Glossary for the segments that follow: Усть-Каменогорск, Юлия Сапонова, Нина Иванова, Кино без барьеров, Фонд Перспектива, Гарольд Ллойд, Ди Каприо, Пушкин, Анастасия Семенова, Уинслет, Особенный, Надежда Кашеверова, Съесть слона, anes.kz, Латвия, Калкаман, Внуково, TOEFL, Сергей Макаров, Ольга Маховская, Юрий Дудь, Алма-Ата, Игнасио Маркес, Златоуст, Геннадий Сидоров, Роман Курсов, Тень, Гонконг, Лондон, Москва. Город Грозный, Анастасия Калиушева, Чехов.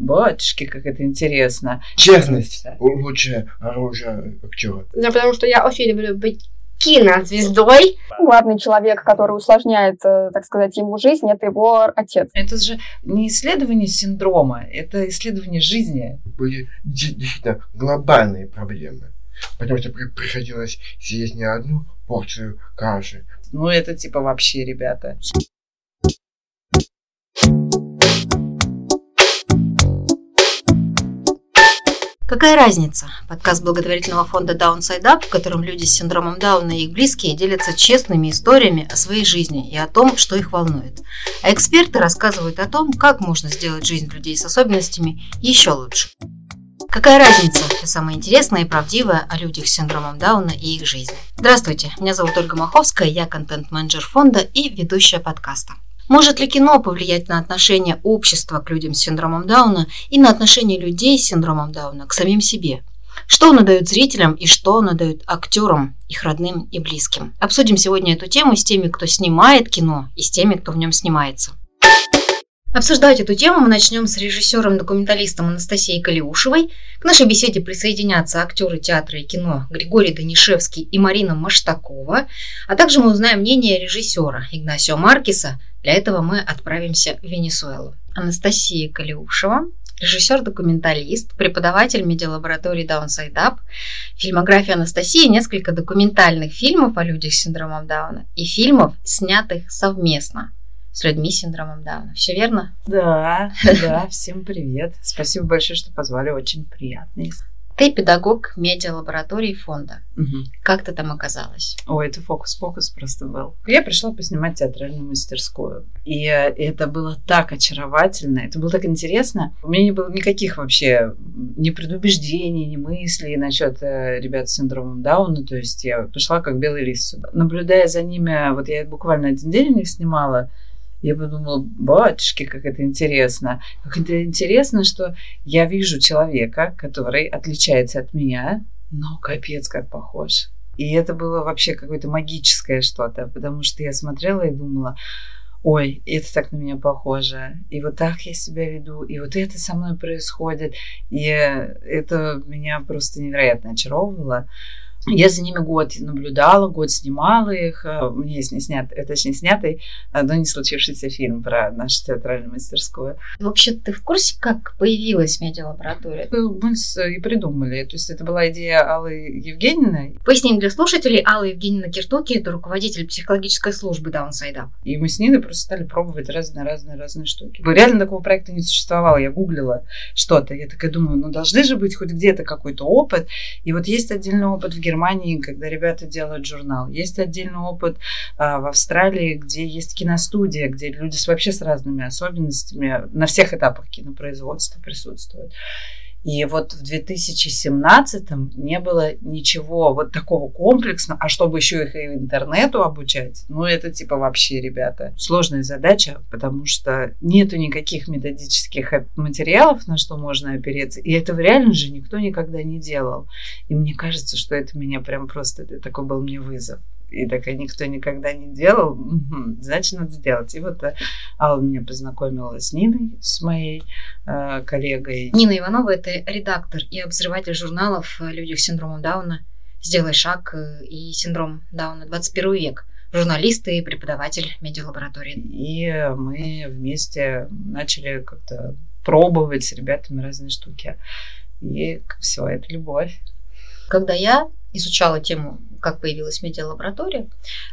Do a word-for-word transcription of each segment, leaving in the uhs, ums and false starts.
Батюшки, как это интересно. Честность – лучшее оружие актера. Да, потому что я очень люблю быть кинозвездой. Главный человек, который усложняет, так сказать, ему жизнь, это его отец. Это же не исследование синдрома, это исследование жизни. Были действительно глобальные проблемы, потому что приходилось съесть не одну порцию каши. Ну это типа вообще, ребята. Какая разница? Подкаст благотворительного фонда Downside Up, в котором люди с синдромом Дауна и их близкие делятся честными историями о своей жизни и о том, что их волнует. А эксперты рассказывают о том, как можно сделать жизнь людей с особенностями еще лучше. Какая разница? Все самое интересное и правдивое о людях с синдромом Дауна и их жизни. Здравствуйте, меня зовут Ольга Маховская, я контент-менеджер фонда и ведущая подкаста. Может ли кино повлиять на отношение общества к людям с синдромом Дауна и на отношение людей с синдромом Дауна к самим себе? Что оно дает зрителям и что оно дает актерам, их родным и близким? Обсудим сегодня эту тему с теми, кто снимает кино, и с теми, кто в нем снимается. Обсуждать эту тему мы начнем с режиссером-документалистом Анастасией Калиушевой. К нашей беседе присоединятся актеры театра и кино Григорий Данишевский и Марина Маштакова, а также мы узнаем мнение режиссера Игнасио Маркеса. Для этого мы отправимся в Венесуэлу. Анастасия Калиушева, режиссер-документалист, преподаватель медиалаборатории Downside Up. Фильмография Анастасии – несколько документальных фильмов о людях с синдромом Дауна и фильмов, снятых совместно с людьми с синдромом Дауна. Все верно? Да, да. Всем привет. Спасибо большое, что позвали. Очень приятно. Ты педагог медиалаборатории фонда. Угу. Как ты там оказалась? Ой, это фокус-фокус просто был. Я пришла поснимать театральную мастерскую. И это было так очаровательно, это было так интересно. У меня не было никаких вообще ни предубеждений, ни мыслей насчет ребят с синдромом Дауна. То есть я пришла как белый лист сюда. Наблюдая за ними, вот я буквально один день у них снимала, я подумала, батюшки, как это интересно. Как это интересно, что я вижу человека, который отличается от меня, но капец как похож. И это было вообще какое-то магическое что-то, потому что я смотрела и думала, ой, это так на меня похоже, и вот так я себя веду, и вот это со мной происходит. И это меня просто невероятно очаровывало. Я за ними год наблюдала, год снимала их. У меня есть не снят, точнее, снятый, но не случившийся фильм про нашу театральную мастерскую. Вообще, ты в курсе, как появилась медиалаборатория? Мы и придумали. То есть это была идея Аллы Евгеньевны. Поясним для слушателей. Алла Евгеньевна Киртоки – это руководитель психологической службы Downside Up. И мы с Ниной просто стали пробовать разные-разные-разные штуки. Реально такого проекта не существовало. Я гуглила что-то. Я такая думаю, ну должны же быть хоть где-то какой-то опыт. И вот есть отдельный опыт в Германии. В Германии, когда ребята делают журнал. Есть отдельный опыт а, в Австралии, где есть киностудия, где люди с, вообще с разными особенностями на всех этапах кинопроизводства присутствуют. И вот в две тысячи семнадцатом не было ничего вот такого комплексного, а чтобы еще их и интернету обучать, ну это типа вообще, ребята, сложная задача, потому что нету никаких методических материалов, на что можно опереться, и этого реально же никто никогда не делал. И мне кажется, что это меня прям просто, это такой был мне вызов. И такая, никто никогда не делал, значит, надо сделать. И вот Алла меня познакомила с Ниной, с моей э, коллегой. Нина Иванова – это редактор и обозреватель журналов о людях с синдромом Дауна «Сделай шаг» и «Синдром Дауна. двадцать первый век». Журналист и преподаватель медиалаборатории. И мы вместе начали как-то пробовать с ребятами разные штуки. И все, это любовь. Когда я изучала тему, как появилась медиалаборатория,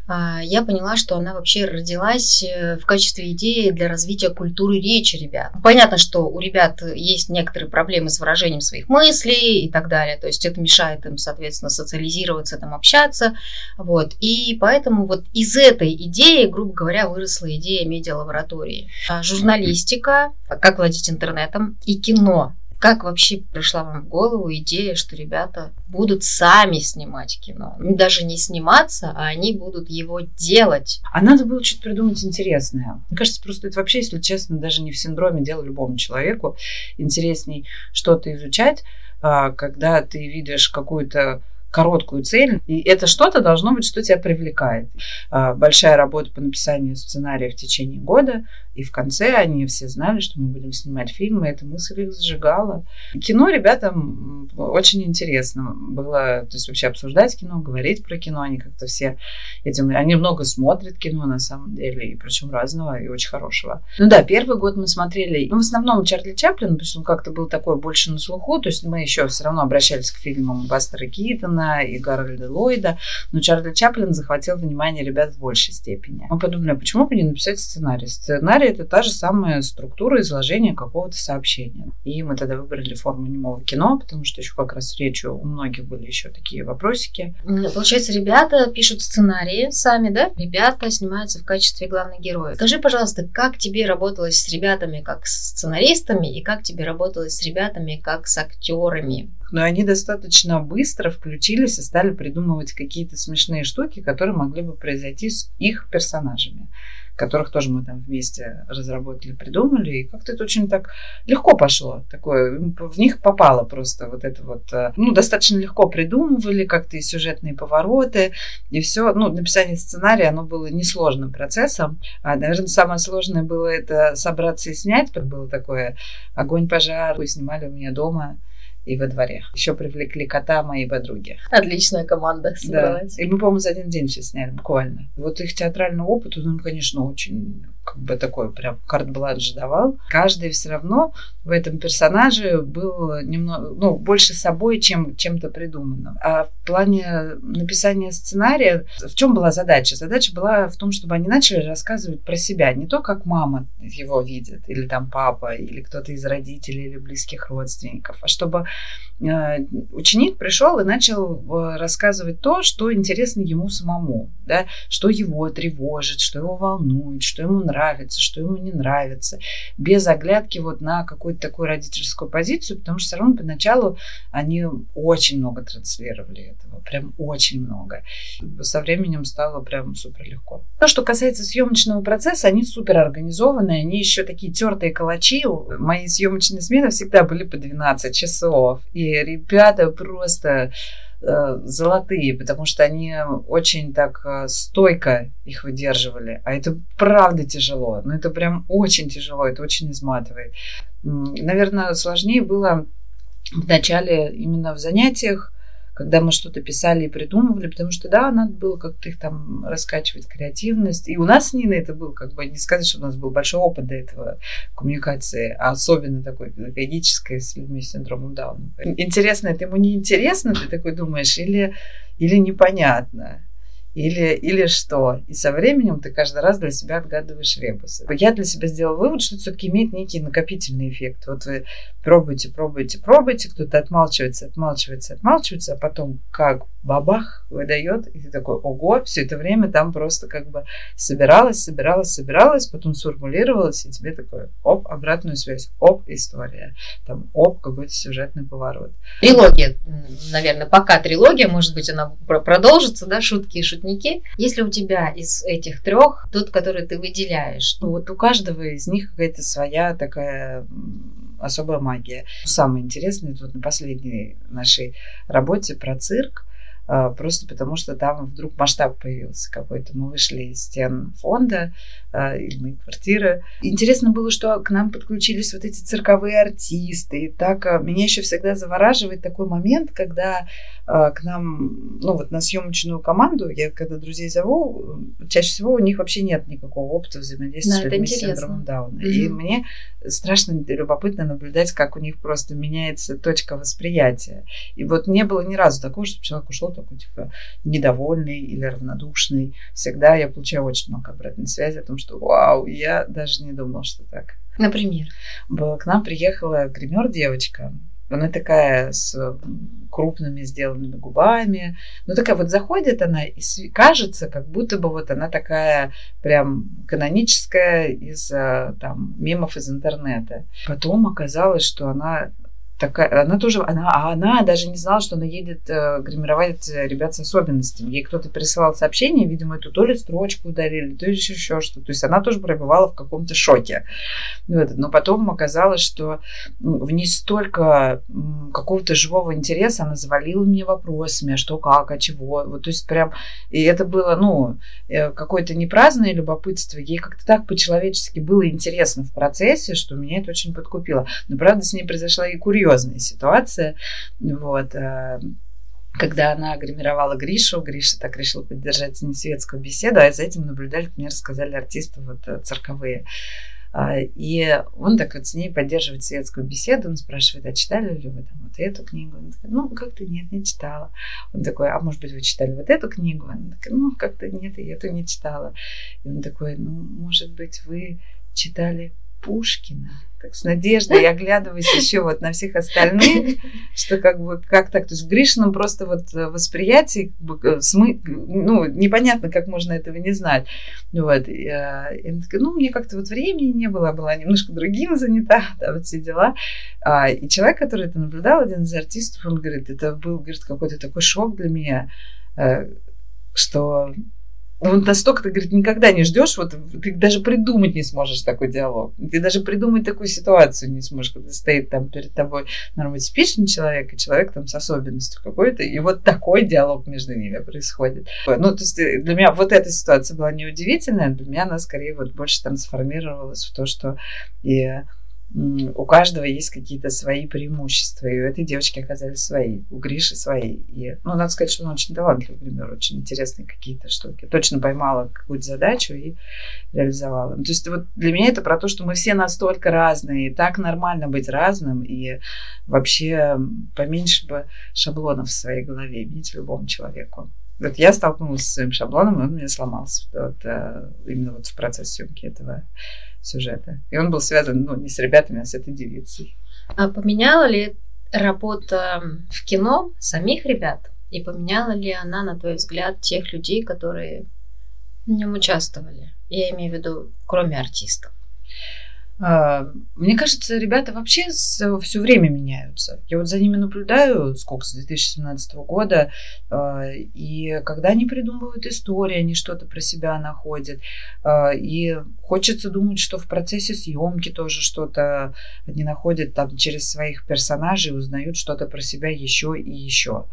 я поняла, что она вообще родилась в качестве идеи для развития культуры речи ребят. Понятно, что у ребят есть некоторые проблемы с выражением своих мыслей и так далее, то есть это мешает им, соответственно, социализироваться, там, общаться. Вот. И поэтому вот из этой идеи, грубо говоря, выросла идея медиалаборатории. Журналистика, как владеть интернетом и кино. Как вообще пришла вам в голову идея, что ребята будут сами снимать кино? Даже не сниматься, а они будут его делать. А надо было что-то придумать интересное. Мне кажется, просто это вообще, если честно, даже не в синдроме, дело любому человеку. Интересней что-то изучать, когда ты видишь какую-то короткую цель, и это что-то должно быть, что тебя привлекает. Большая работа по написанию сценария в течение года, И в конце они все знали, что мы будем снимать фильмы, и эта мысль их зажигала. Кино ребятам очень интересно было, то есть вообще обсуждать кино, говорить про кино. Они как-то все этим... Они много смотрят кино, на самом деле, и причем разного, и очень хорошего. Ну да, первый год мы смотрели, ну, в основном Чарли Чаплин, потому что он как-то был такой больше на слуху, то есть мы еще все равно обращались к фильмам Бастера Китона и Гарольда Ллойда, но Чарли Чаплин захватил внимание ребят в большей степени. Мы подумали, а почему бы не написать сценарий? Сценарий — это та же самая структура изложения какого-то сообщения. И мы тогда выбрали форму немого кино, потому что еще как раз речью у многих были еще такие вопросики. Получается, ребята пишут сценарии сами, да? Ребята снимаются в качестве главных героев. Скажи, пожалуйста, как тебе работалось с ребятами как с сценаристами и как тебе работалось с ребятами как с актерами? Но они достаточно быстро включились и стали придумывать какие-то смешные штуки, которые могли бы произойти с их персонажами, которых тоже мы там вместе разработали, придумали. И как-то это очень так легко пошло. Такое, в них попало просто вот это вот. Ну, достаточно легко придумывали как-то и сюжетные повороты, и все. Ну, написание сценария, оно было несложным процессом. А, наверное, самое сложное было это собраться и снять. Было такое огонь, пожар. И снимали у меня дома и во дворе. Еще привлекли кота моей подруги. Отличная команда собралась. Да. И мы, по-моему, за один день все сняли, буквально. Вот их театральный опыт, он, конечно, очень как бы такой прям карт-бланш давал. Каждый все равно в этом персонаже был немного, ну, больше собой, чем чем-то придуманным. А в плане написания сценария, в чем была задача? Задача была в том, чтобы они начали рассказывать про себя. Не то, как мама его видит, или там папа, или кто-то из родителей, или близких родственников, а чтобы ученик пришел и начал рассказывать то, что интересно ему самому, да? Что его тревожит, что его волнует, что ему нравится, что ему не нравится, без оглядки вот на какую-то такую родительскую позицию, потому что все равно поначалу они очень много транслировали этого, прям очень много. Со временем стало прям супер легко. То, что касается съемочного процесса, они супер организованные, они еще такие тертые калачи. Мои съемочные смены всегда были по двенадцать часов. И ребята просто э, золотые, потому что они очень так э, стойко их выдерживали. А это правда тяжело. Ну, это прям очень тяжело, это очень изматывает. Наверное, сложнее было вначале именно в занятиях, когда мы что-то писали и придумывали, потому что, да, надо было как-то их там раскачивать, креативность. И у нас с Ниной это было, как бы, не сказать, что у нас был большой опыт до этого коммуникации, а особенно такой педагогической с людьми с синдромом Дауна. Интересно, это ему неинтересно, ты такой думаешь, или, или непонятно? Или, или что? И со временем ты каждый раз для себя отгадываешь ребусы. Я для себя сделала вывод, что это все-таки имеет некий накопительный эффект. Вот вы пробуете, пробуете, пробуете, кто-то отмалчивается, отмалчивается, отмалчивается, а потом как бабах выдает, и ты такой, ого, все это время там просто как бы собиралась, собиралась, собиралась, потом сформулировалась, и тебе такой, оп, обратную связь, оп, история, там, оп, какой-то сюжетный поворот. Трилогия, наверное, пока трилогия, может быть, она продолжится, да, шутки и шутники. Если у тебя из этих трех тот, который ты выделяешь? Ну, вот у каждого из них какая-то своя такая особая магия. Самое интересное, вот на последней нашей работе про цирк, просто потому что там вдруг масштаб появился какой-то. Мы вышли из стен фонда или моей квартиры. Интересно было, что к нам подключились вот эти цирковые артисты. И так меня еще всегда завораживает такой момент, когда к нам, ну вот на съемочную команду, я когда друзей зову, чаще всего у них вообще нет никакого опыта взаимодействия да, с людьми с синдромом Дауна. Mm-hmm. И мне страшно любопытно наблюдать, как у них просто меняется точка восприятия. И вот не было ни разу такого, чтобы человек ушел такой, типа, недовольный или равнодушный. Всегда я получаю очень много обратной связи о том, что вау, я даже не думала, что так. Например? К нам приехала гример-девочка. Она такая с крупными сделанными губами. Ну, такая вот заходит она, и кажется, как будто бы вот она такая прям каноническая из там мемов из интернета. Потом оказалось, что она такая, она тоже, она, а она даже не знала, что она едет э, гримировать ребят с особенностями. Ей кто-то присылал сообщение, видимо, эту то ли строчку ударили, то ли еще, еще что-то. То есть она тоже пребывала в каком-то шоке. Вот. Но потом оказалось, что в ней столько какого-то живого интереса, она завалила мне вопросами, что, как, а чего. Вот, то есть прям, и это было, ну, какое-то не праздное любопытство. Ей как-то так по-человечески было интересно в процессе, что меня это очень подкупило. Но, правда, с ней произошла и курьезная ситуация, вот, когда она гримировала Гришу, Гриша так решил поддержать несветскую беседу, а за этим наблюдали, мне рассказали артисты вот, цирковые. И он так вот с ней поддерживает светскую беседу, он спрашивает, а читали ли вы там вот эту книгу? Она такая, ну, как-то нет, не читала. Он такой, а может быть, вы читали вот эту книгу? Она такая, ну, как-то нет, я эту не читала. И он такой, ну, может быть, вы читали Пушкина? Так, с надеждой я оглядываюсь еще вот на всех остальных, что как бы, как так, то есть в Гришином просто вот восприятии, как бы, смы... ну, непонятно, как можно этого не знать, вот, и, и, ну, мне как-то вот времени не было, была немножко другим занята, да, вот все дела, и человек, который это наблюдал, один из артистов, он говорит, это был, говорит, какой-то такой шок для меня, что... Он настолько, ты, говорит, никогда не ждешь, вот ты даже придумать не сможешь такой диалог. Ты даже придумать такую ситуацию не сможешь, когда стоит там перед тобой нормотипичный человек и человек там с особенностью какой-то. И вот такой диалог между ними происходит. Ну, то есть для меня вот эта ситуация была неудивительная, для меня она скорее вот больше трансформировалась в то, что и у каждого есть какие-то свои преимущества, и у этой девочки оказались свои, у Гриши свои. И, ну, надо сказать, что он очень талантливый, например, очень интересные какие-то штуки. Точно поймала какую-то задачу и реализовала. То есть вот для меня это про то, что мы все настолько разные, и так нормально быть разным, и вообще поменьше бы шаблонов в своей голове иметь любому человеку. Вот я столкнулась со своим шаблоном, и он мне сломался вот, именно вот в процессе съемки этого сюжета. И он был связан, ну, не с ребятами, а с этой девицей. А поменяла ли работа в кино самих ребят? И поменяла ли она, на твой взгляд, тех людей, которые в нем участвовали? Я имею в виду, кроме артистов. Мне кажется, ребята вообще все время меняются. Я вот за ними наблюдаю, сколько, с две тысячи семнадцатого года, и когда они придумывают истории, они что-то про себя находят, и хочется думать, что в процессе съемки тоже что-то они находят там через своих персонажей, узнают что-то про себя еще и еще.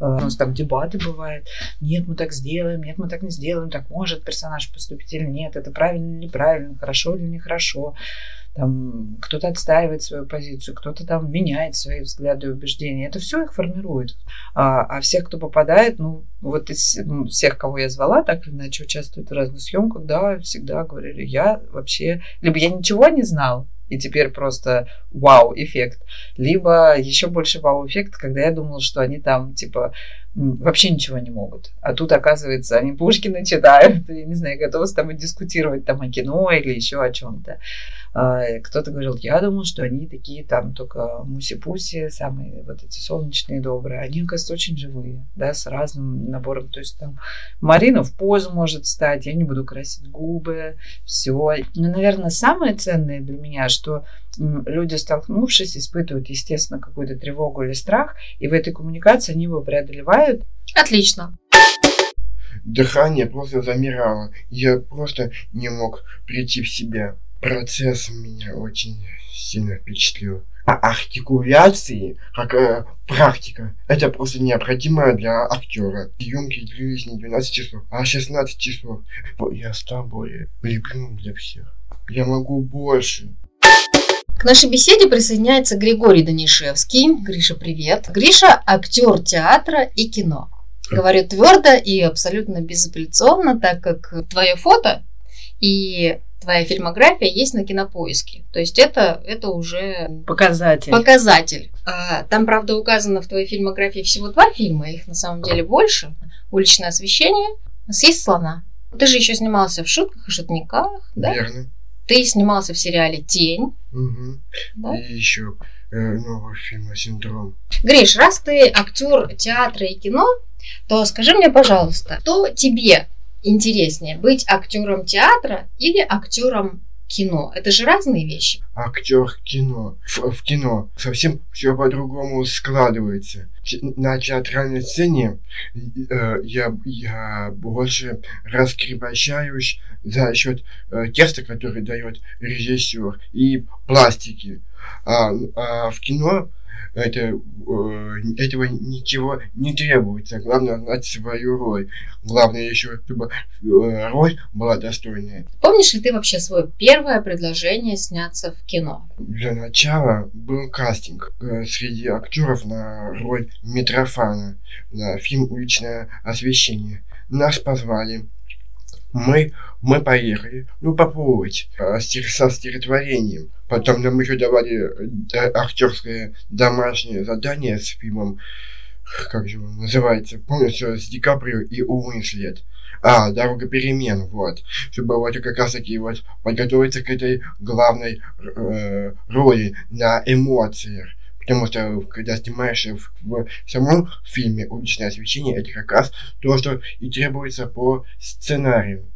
У нас там дебаты бывают. Нет, мы так сделаем, нет, мы так не сделаем. Так может персонаж поступить или нет. Это правильно или неправильно, хорошо или нехорошо. Там кто-то отстаивает свою позицию, кто-то там меняет свои взгляды и убеждения. Это все их формирует. А, а всех, кто попадает, ну, вот из ну, всех, кого я звала, так или иначе участвуют в разных съемках, да, всегда говорили, я вообще... Либо я ничего не знал, и теперь просто вау-эффект. Либо еще больше вау-эффект, когда я думала, что они там, типа, вообще ничего не могут. А тут, оказывается, они Пушкина читают, я не знаю, готовы с тобой дискутировать там о кино или еще о чем-то. Кто-то говорил, я думала, что они такие там только муси-пуси, самые вот эти солнечные, добрые. Они, оказывается, очень живые, да, с разным набором. То есть там Марина в позу может стать, я не буду красить губы, все. Но, наверное, самое ценное для меня, что люди, столкнувшись, испытывают, естественно, какую-то тревогу или страх, и в этой коммуникации они его преодолевают. Отлично. Дыхание просто замирало. Я просто не мог прийти в себя. Процесс меня очень сильно впечатлил. А артикуляции, как э, практика, это просто необходимо для актера. Съемки длились не двенадцать часов, а шестнадцать часов. Я с тобой любимым для всех. Я могу больше. К нашей беседе присоединяется Григорий Данишевский. Гриша, привет. Гриша – актер театра и кино. Говорю твердо и абсолютно безапелляционно, так как твое фото и твоя фильмография есть на Кинопоиске. То есть это, это уже показатель. показатель. Там, правда, указано в твоей фильмографии всего два фильма, их на самом деле больше. «Уличное освещение», «Съесть слона». Ты же еще снимался в «Шутках и шутниках», да? Верно. Ты снимался в сериале «Тень». Угу. Да? И еще э, новый фильм «Синдром». Гриш, раз ты актер театра и кино, то скажи мне, пожалуйста, что тебе интереснее, быть актером театра или актером кино. Это же разные вещи. Актер кино. В, в кино совсем все по-другому складывается. На театральной сцене э, я, я больше раскрепощаюсь за счет э, текста, который дает режиссер, и пластики. А, а в кино это, э, этого ничего не требуется. Главное знать свою роль. Главное еще, чтобы роль была достойная. Помнишь ли ты вообще свое первое предложение сняться в кино? Для начала был кастинг э, среди актеров на роль Митрофана на фильм «Уличное освещение». Нас позвали. Мы, мы поехали, ну, поплыть э, со стихотворением. Потом нам еще давали актерское домашнее задание с фильмом, как же он называется, помню, с Ди Каприо и Уинслет. А, «Дорога перемен», вот. Чтобы вот как раз таки вот подготовиться к этой главной э, роли на эмоциях. Потому что, когда снимаешь в, в самом фильме «Уличное освещение», это как раз то, что и требуется по сценарию.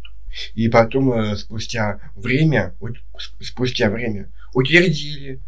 И потом, э, спустя время, вот, спустя время, утвердили.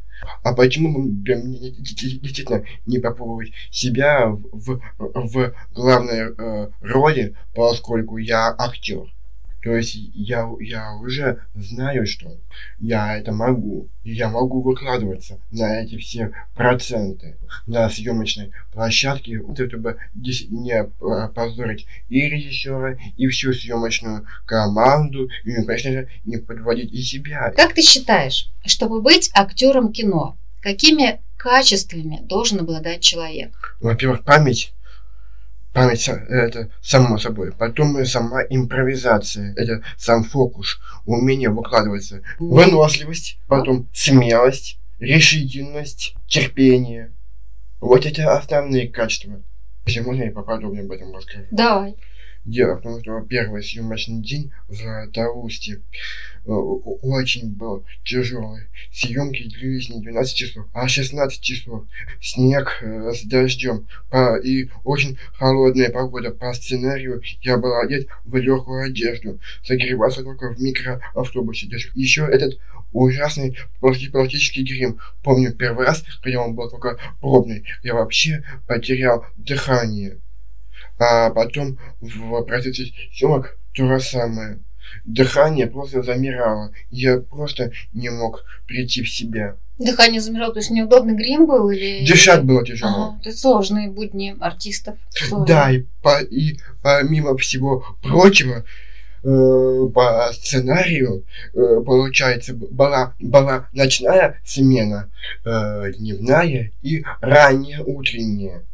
А почему действительно не попробовать себя в, в главной э, роли, поскольку я актер? То есть я, я уже знаю, что я это могу. Я могу выкладываться на эти все проценты на съемочной площадке, чтобы не опозорить и режиссера, и всю съемочную команду, и, конечно же, не подводить и себя. Как ты считаешь, чтобы быть актером кино, какими качествами должен обладать человек? Во-первых, память. Память — это само собой. Потом сама импровизация, это сам фокус, умение выкладываться. Выносливость, потом смелость, решительность, терпение. Вот эти основные качества. Если можно, я поподробнее об этом расскажу. Давай. Дело в том, что первый съемочный день в Златоусте очень был тяжелый. Съемки длились не двенадцать часов, а шестнадцать часов. Снег с дождем и очень холодная погода. По сценарию я был одет в легкую одежду. Согревался только в микроавтобусе. Еще этот ужасный пластический грим. Помню первый раз, когда он был только пробный, я вообще потерял дыхание. А потом в процессе съемок то же самое. Дыхание просто замирало. Я просто не мог прийти в себя. Дыхание замирало, то есть неудобный грим был? Или... Дышать было тяжело. Ага, это сложные будни артистов. Сложные. Да, и, по, и помимо всего прочего, э, по сценарию, э, получается, была, была ночная смена, э, дневная и ранняя утренняя.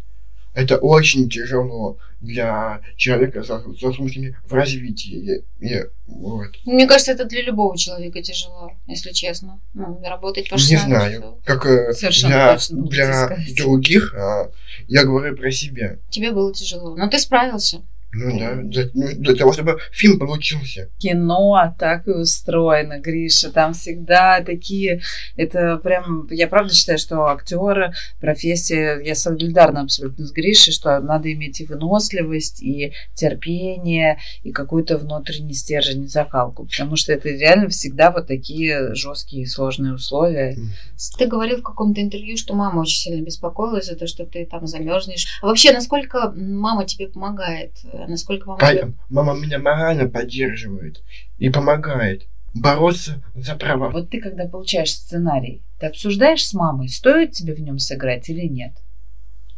Это очень тяжело для человека со, со смыслами в развитии. И, и, вот. Мне кажется, это для любого человека тяжело, если честно. Ну, работать по шестнадцать. Не знаю, как для, для других, а я говорю про себя. Тебе было тяжело, но ты справился. Ну да, для, для того, чтобы фильм получился. Кино так и устроено, Гриша, там всегда такие, это прям, я правда считаю, что актеры, профессия, я солидарна абсолютно с Гришей, что надо иметь и выносливость, и терпение, и какой-то внутренний стержень, закалку, потому что это реально всегда вот такие жесткие и сложные условия. Ты говорил в каком-то интервью, что мама очень сильно беспокоилась за то, что ты там замерзнешь. А вообще, насколько мама тебе помогает? Насколько мама... По- мама меня морально поддерживает и помогает бороться за права. Вот ты, когда получаешь сценарий, ты обсуждаешь с мамой, стоит тебе в нем сыграть или нет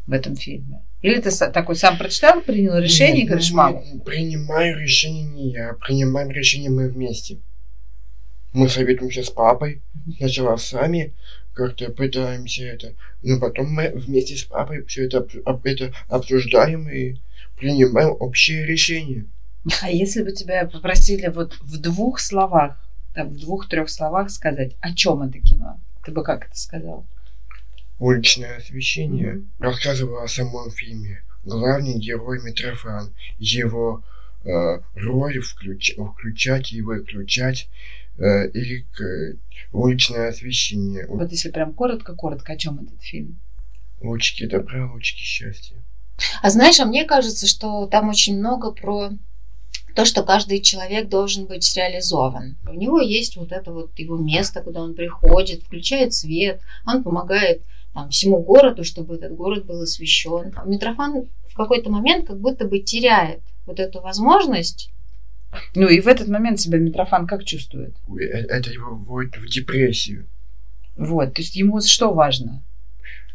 в этом фильме? Или ты такой сам прочитал, принял решение нет, и говоришь, мама? Принимаю решение не я, принимаем решение мы вместе. Мы советуемся с папой, сначала сами как-то пытаемся это, но потом мы вместе с папой все это, это обсуждаем и принимаем общее решение. А если бы тебя попросили вот в двух словах, там, в двух-трех словах сказать, о чем это кино, ты бы как это сказал? «Уличное освещение» mm-hmm. рассказывало о самом фильме. Главный герой Митрофан, его э, роль включ, включать и выключать, э, или э, уличное освещение. Вот если прям коротко-коротко, о чем этот фильм? «Лучики добра, лучики счастья». А знаешь, а мне кажется, что там очень много про то, что каждый человек должен быть реализован. У него есть вот это вот его место, куда он приходит, включает свет, он помогает там, всему городу, чтобы этот город был освещен. Митрофан в какой-то момент как будто бы теряет вот эту возможность. Ну и в этот момент себя Митрофан как чувствует? Это его вводит в депрессию. Вот, то есть ему что важно?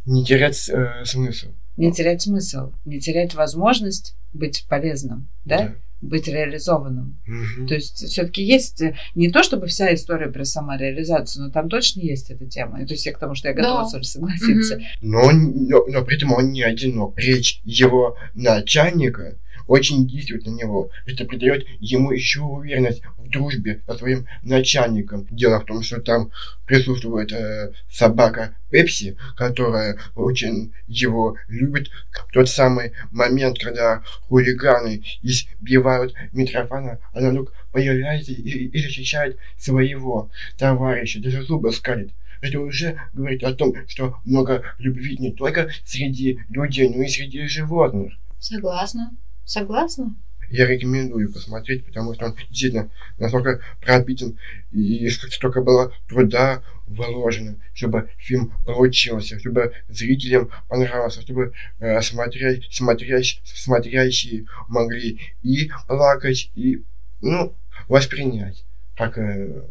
Не терять э, смысл. Не терять смысл, не терять возможность быть полезным, да? Да. Быть реализованным. Угу. То есть все-таки есть не то, чтобы вся история про самореализацию, но там точно есть эта тема. То есть я к тому, что я готова да. с вами согласиться. Угу. Но, но, но при этом он не одинок. Речь его начальника очень действует на него. Это придает ему еще уверенность в дружбе со своим начальником. Дело в том, что там присутствует э, собака Пепси, которая очень его любит. В тот самый момент, когда хулиганы избивают Митрофана, она вдруг появляется и, и защищает своего товарища, даже зубы скалит. Это уже говорит о том, что много любви не только среди людей, но и среди животных. Согласна. Согласна? Я рекомендую посмотреть, потому что он действительно настолько пропитан и столько было труда вложено, чтобы фильм получился, чтобы зрителям понравился, чтобы э, смотря, смотря, смотрящие могли и плакать, и ну, воспринять. Так, э,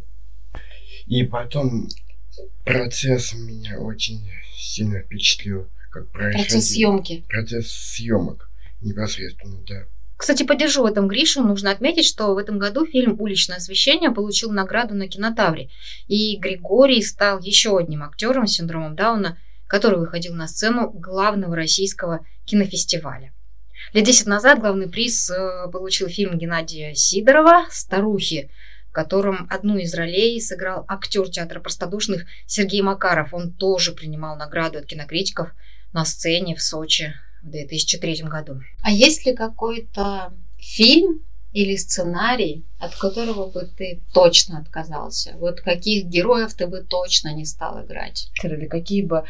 и потом процесс меня очень сильно впечатлил. Как процесс съемки. Процесс съемок. Непосредственно, да. Кстати, поддержу в этом Гришу. Нужно отметить, что в этом году фильм «Уличное освещение» получил награду на Кинотавре. И Григорий стал еще одним актером с синдромом Дауна, который выходил на сцену главного российского кинофестиваля. Лет десять назад главный приз получил фильм Геннадия Сидорова «Старухи», в котором одну из ролей сыграл актер театра простодушных Сергей Макаров. Он тоже принимал награду от кинокритиков на сцене в Сочи в две тысячи третьем году. А есть ли какой-то фильм или сценарий, от которого бы ты точно отказался? Вот каких героев ты бы точно не стал играть? Или какие бы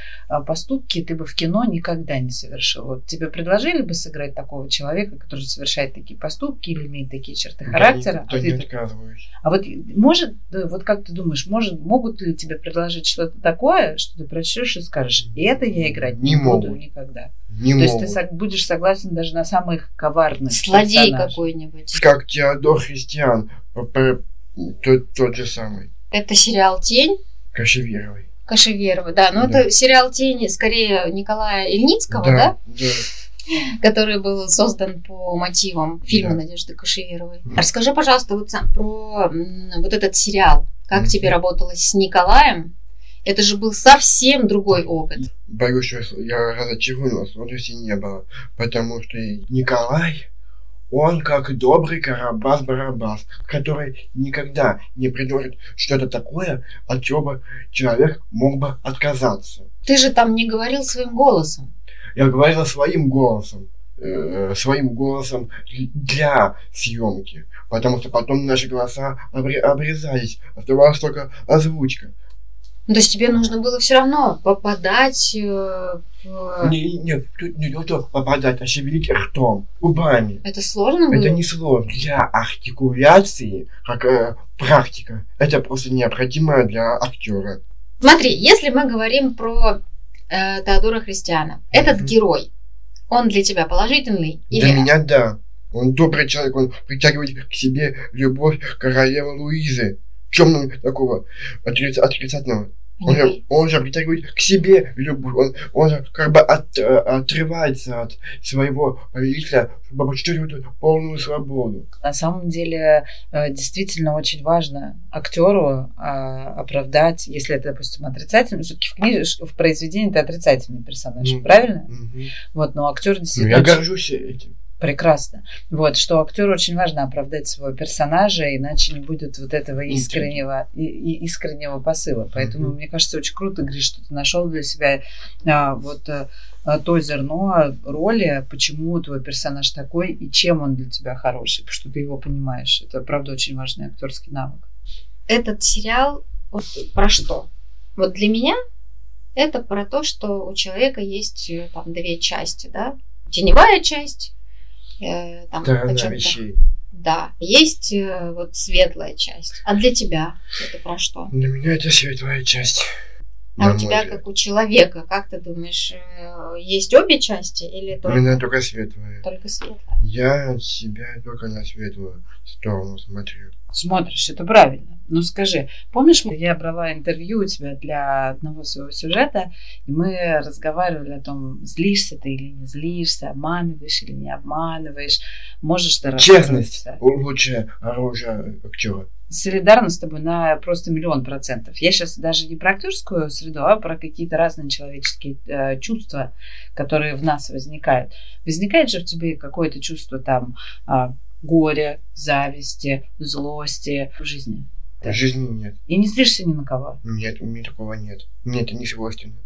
поступки ты бы в кино никогда не совершил? Вот тебе предложили бы сыграть такого человека, который совершает такие поступки или имеет такие черты характера? Да, а ты не отказываюсь. А вот может, вот как ты думаешь, может, могут ли тебе предложить что-то такое, что ты прочтешь и скажешь, и это я играть не, не буду никогда? Не То могут. Есть ты будешь согласен даже на самых коварных злодей какой-нибудь. Как Теодор Христиан, тот, тот же самый. Это сериал «Тень». Кашеверовой. Кашеверовой, да. Но да. это сериал «Тень» скорее Николая Ильницкого, да? Да, да. Который был создан по мотивам фильма да. Надежды Кашеверовой. Да. Расскажи, пожалуйста, вот сам про вот этот сериал. Как mm-hmm. тебе работалось с Николаем? Это же был совсем другой опыт. Боюсь, что я разочаровалась, он вовсе не было. Потому что Николай, он как добрый Карабас-Барабас, который никогда не предложит что-то такое, от чего бы человек мог бы отказаться. Ты же там не говорил своим голосом. Я говорил своим голосом. Э, своим голосом для съемки. Потому что потом наши голоса обре- обрезались. Оставалась только озвучка. То есть тебе нужно было все равно попадать в... Не, не, тут не то попадать, а шевелить ртом, губами. Это сложно было? Это не сложно. Для артикуляции, как э, практика, это просто необходимо для актера. Смотри, если мы говорим про э, Теодора Христиана, mm-hmm. этот герой, он для тебя положительный? Или... Для меня да. Он добрый человек, он притягивает к себе любовь королевы Луизы. В чем такого отрица- отрицательного? Он же, он же притягивает к себе любовь, он, он же как бы от, отрывается от своего повелителя, чтобы почувствовать полную свободу. На самом деле, действительно очень важно актеру оправдать, если это, допустим, отрицательный, все-таки в книге, в произведении это отрицательный персонаж, mm-hmm. правильно? Mm-hmm. Вот, но актер действительно... Ну, я горжусь этим. Прекрасно. Вот, что актеру очень важно оправдать своего персонажа, иначе не будет вот этого искреннего, и, и искреннего посыла. Поэтому, mm-hmm. мне кажется, очень круто, Гриш, что ты нашел для себя а, вот а, то зерно роли, почему твой персонаж такой и чем он для тебя хороший, потому что ты его понимаешь. Это, правда, очень важный актерский навык. Этот сериал вот, про что? Вот для меня это про то, что у человека есть там две части, да? Теневая часть. Там, сторона вещей. Да, есть вот светлая часть. А для тебя это про что? Для меня это светлая часть. А на у тебя, взгляд. Как у человека, как ты думаешь, есть обе части или только? У меня только светлая. Только светлая. Я себя только на светлую сторону смотрю. Смотришь, это правильно. Ну скажи, помнишь, я брала интервью у тебя для одного своего сюжета, и мы разговаривали о том, злишься ты или не злишься, обманываешь или не обманываешь, можешь ты честность лучшее оружие актера. Солидарна с тобой на просто миллион процентов. Я сейчас даже не про актерскую среду, а про какие-то разные человеческие э, чувства, которые в нас возникают. Возникает же в тебе какое-то чувство там э, горя, зависти, злости в жизни? В жизни нет. И не злишься ни на кого? Нет, у меня такого нет. Мне это не свойственно.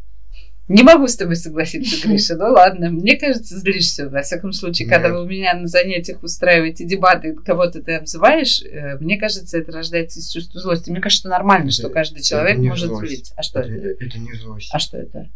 Не могу с тобой согласиться, Гриша, ну ладно, мне кажется, злишься, во всяком случае, когда вы у меня на занятиях устраиваете дебаты, кого-то ты обзываешь, мне кажется, это рождается из чувства злости. Мне кажется, нормально, что каждый человек может злиться. А что это? Это не злость. А что это?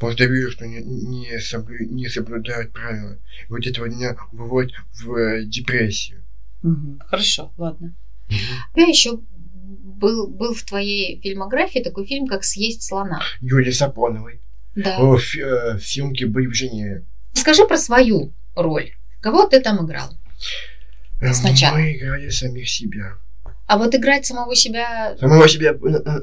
Просто я вижу, что не, не, соблю, не соблюдают правила. Вот этого меня выводит в депрессию. Угу. Хорошо, ладно. Угу. Я еще был, был в твоей фильмографии такой фильм, как «Съесть слона». Юлии Сапоновой. Да. О, фи, э, съемки были в Женеве. Скажи про свою роль. Кого ты там играл? Сначала. Мы играли самих себя. А вот играть самого себя... Самого себя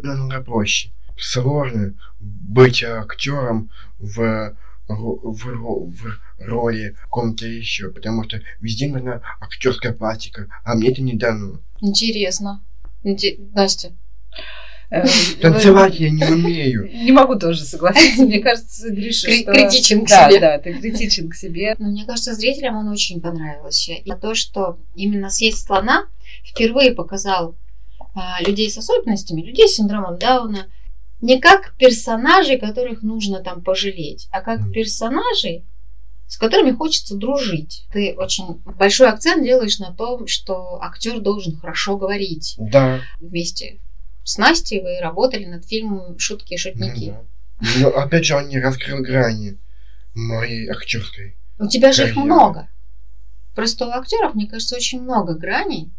намного проще. Сложно быть актером в, в, в, в роли ком-то еще, потому что везде нужна актерская пластика, а мне это не дано. Интересно. Инди... Настя. Танцевать я не умею. Не могу тоже согласиться. Мне кажется, Гриша, что... Критичен к себе. Да, да, ты критичен к себе. Но мне кажется, зрителям он очень понравился. И то, что именно «Съесть слона» впервые показал людей с особенностями, людей с синдромом Дауна, не как персонажей, которых нужно там пожалеть, а как персонажей, с которыми хочется дружить. Ты очень большой акцент делаешь на том, что актер должен хорошо говорить. Да. Вместе с Настей вы работали над фильмом «Шутки и шутники». Да. Но опять же он не раскрыл грани моей актерской. У тебя же их много. Просто у актеров, мне кажется, очень много граней.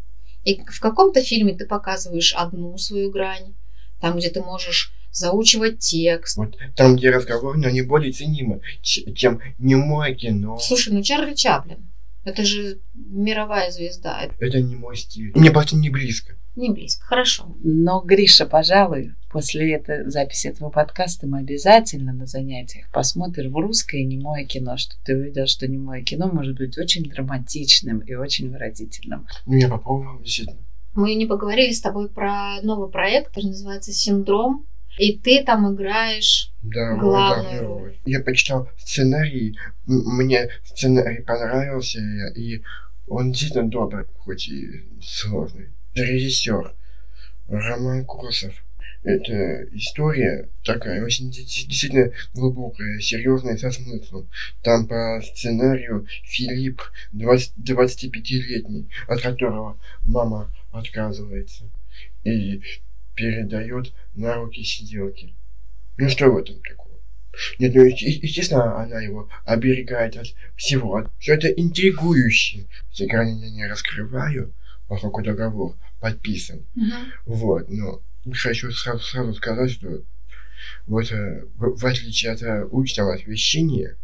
И в каком-то фильме ты показываешь одну свою грань, там, где ты можешь заучивать текст. Вот там, где разговор, но не более ценимо, чем немое кино. Слушай, ну Чарли Чаплин, это же мировая звезда. Это не мой стиль. Мне просто не близко. Не близко, хорошо. Но, Гриша, пожалуй, после этой записи этого подкаста мы обязательно на занятиях посмотрим в русское немое кино, чтобы ты увидел, что немое кино может быть очень драматичным и очень выразительным. Ну, я попробовал, действительно. Мы не поговорили с тобой про новый проект, который называется «Синдром». И ты там играешь да, главную да, роль. Я почитал сценарий, мне сценарий понравился, и он действительно добрый, хоть и сложный. Режиссер Роман Курсов. Это история такая очень действительно глубокая, серьезная, со смыслом. Там по сценарию Филипп, двадцатипятилетний, от которого мама отказывается. И передает на руки сиделки. Ну что в этом такого? Нет, ну естественно, она его оберегает от всего. Все это интригующе. Все грани я не раскрываю, поскольку договор подписан. Угу. Вот, но хочу сразу, сразу сказать, что вот в отличие от уличного освещения,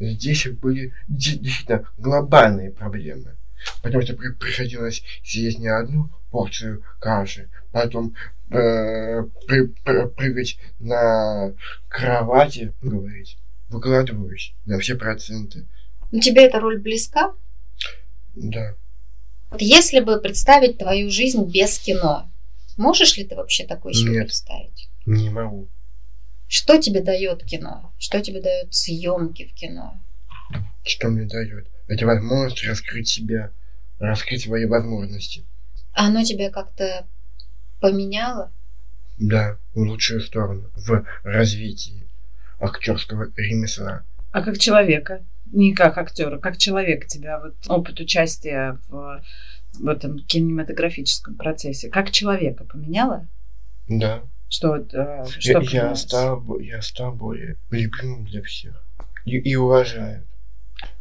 здесь были действительно глобальные проблемы. Потому что приходилось съесть не одну порцию каши, потом э, при, при, прыгать на кровати, говорить, выкладываюсь на все проценты. Но тебе эта роль близка? Да. Вот если бы представить твою жизнь без кино, можешь ли ты вообще такой себе Нет, представить? Не могу. Что тебе дает кино? Что тебе дают съемки в кино? Что мне дает? Это возможность раскрыть себя, раскрыть свои возможности. А оно тебя как-то поменяло? Да, в лучшую сторону, в развитии актерского ремесла. А как человека? Не как актера, как человек тебя, вот опыт участия в, в этом кинематографическом процессе, как человека поменяло? Да. Что, э, что я, я, стал, я стал более любимым для всех и, и уважаю.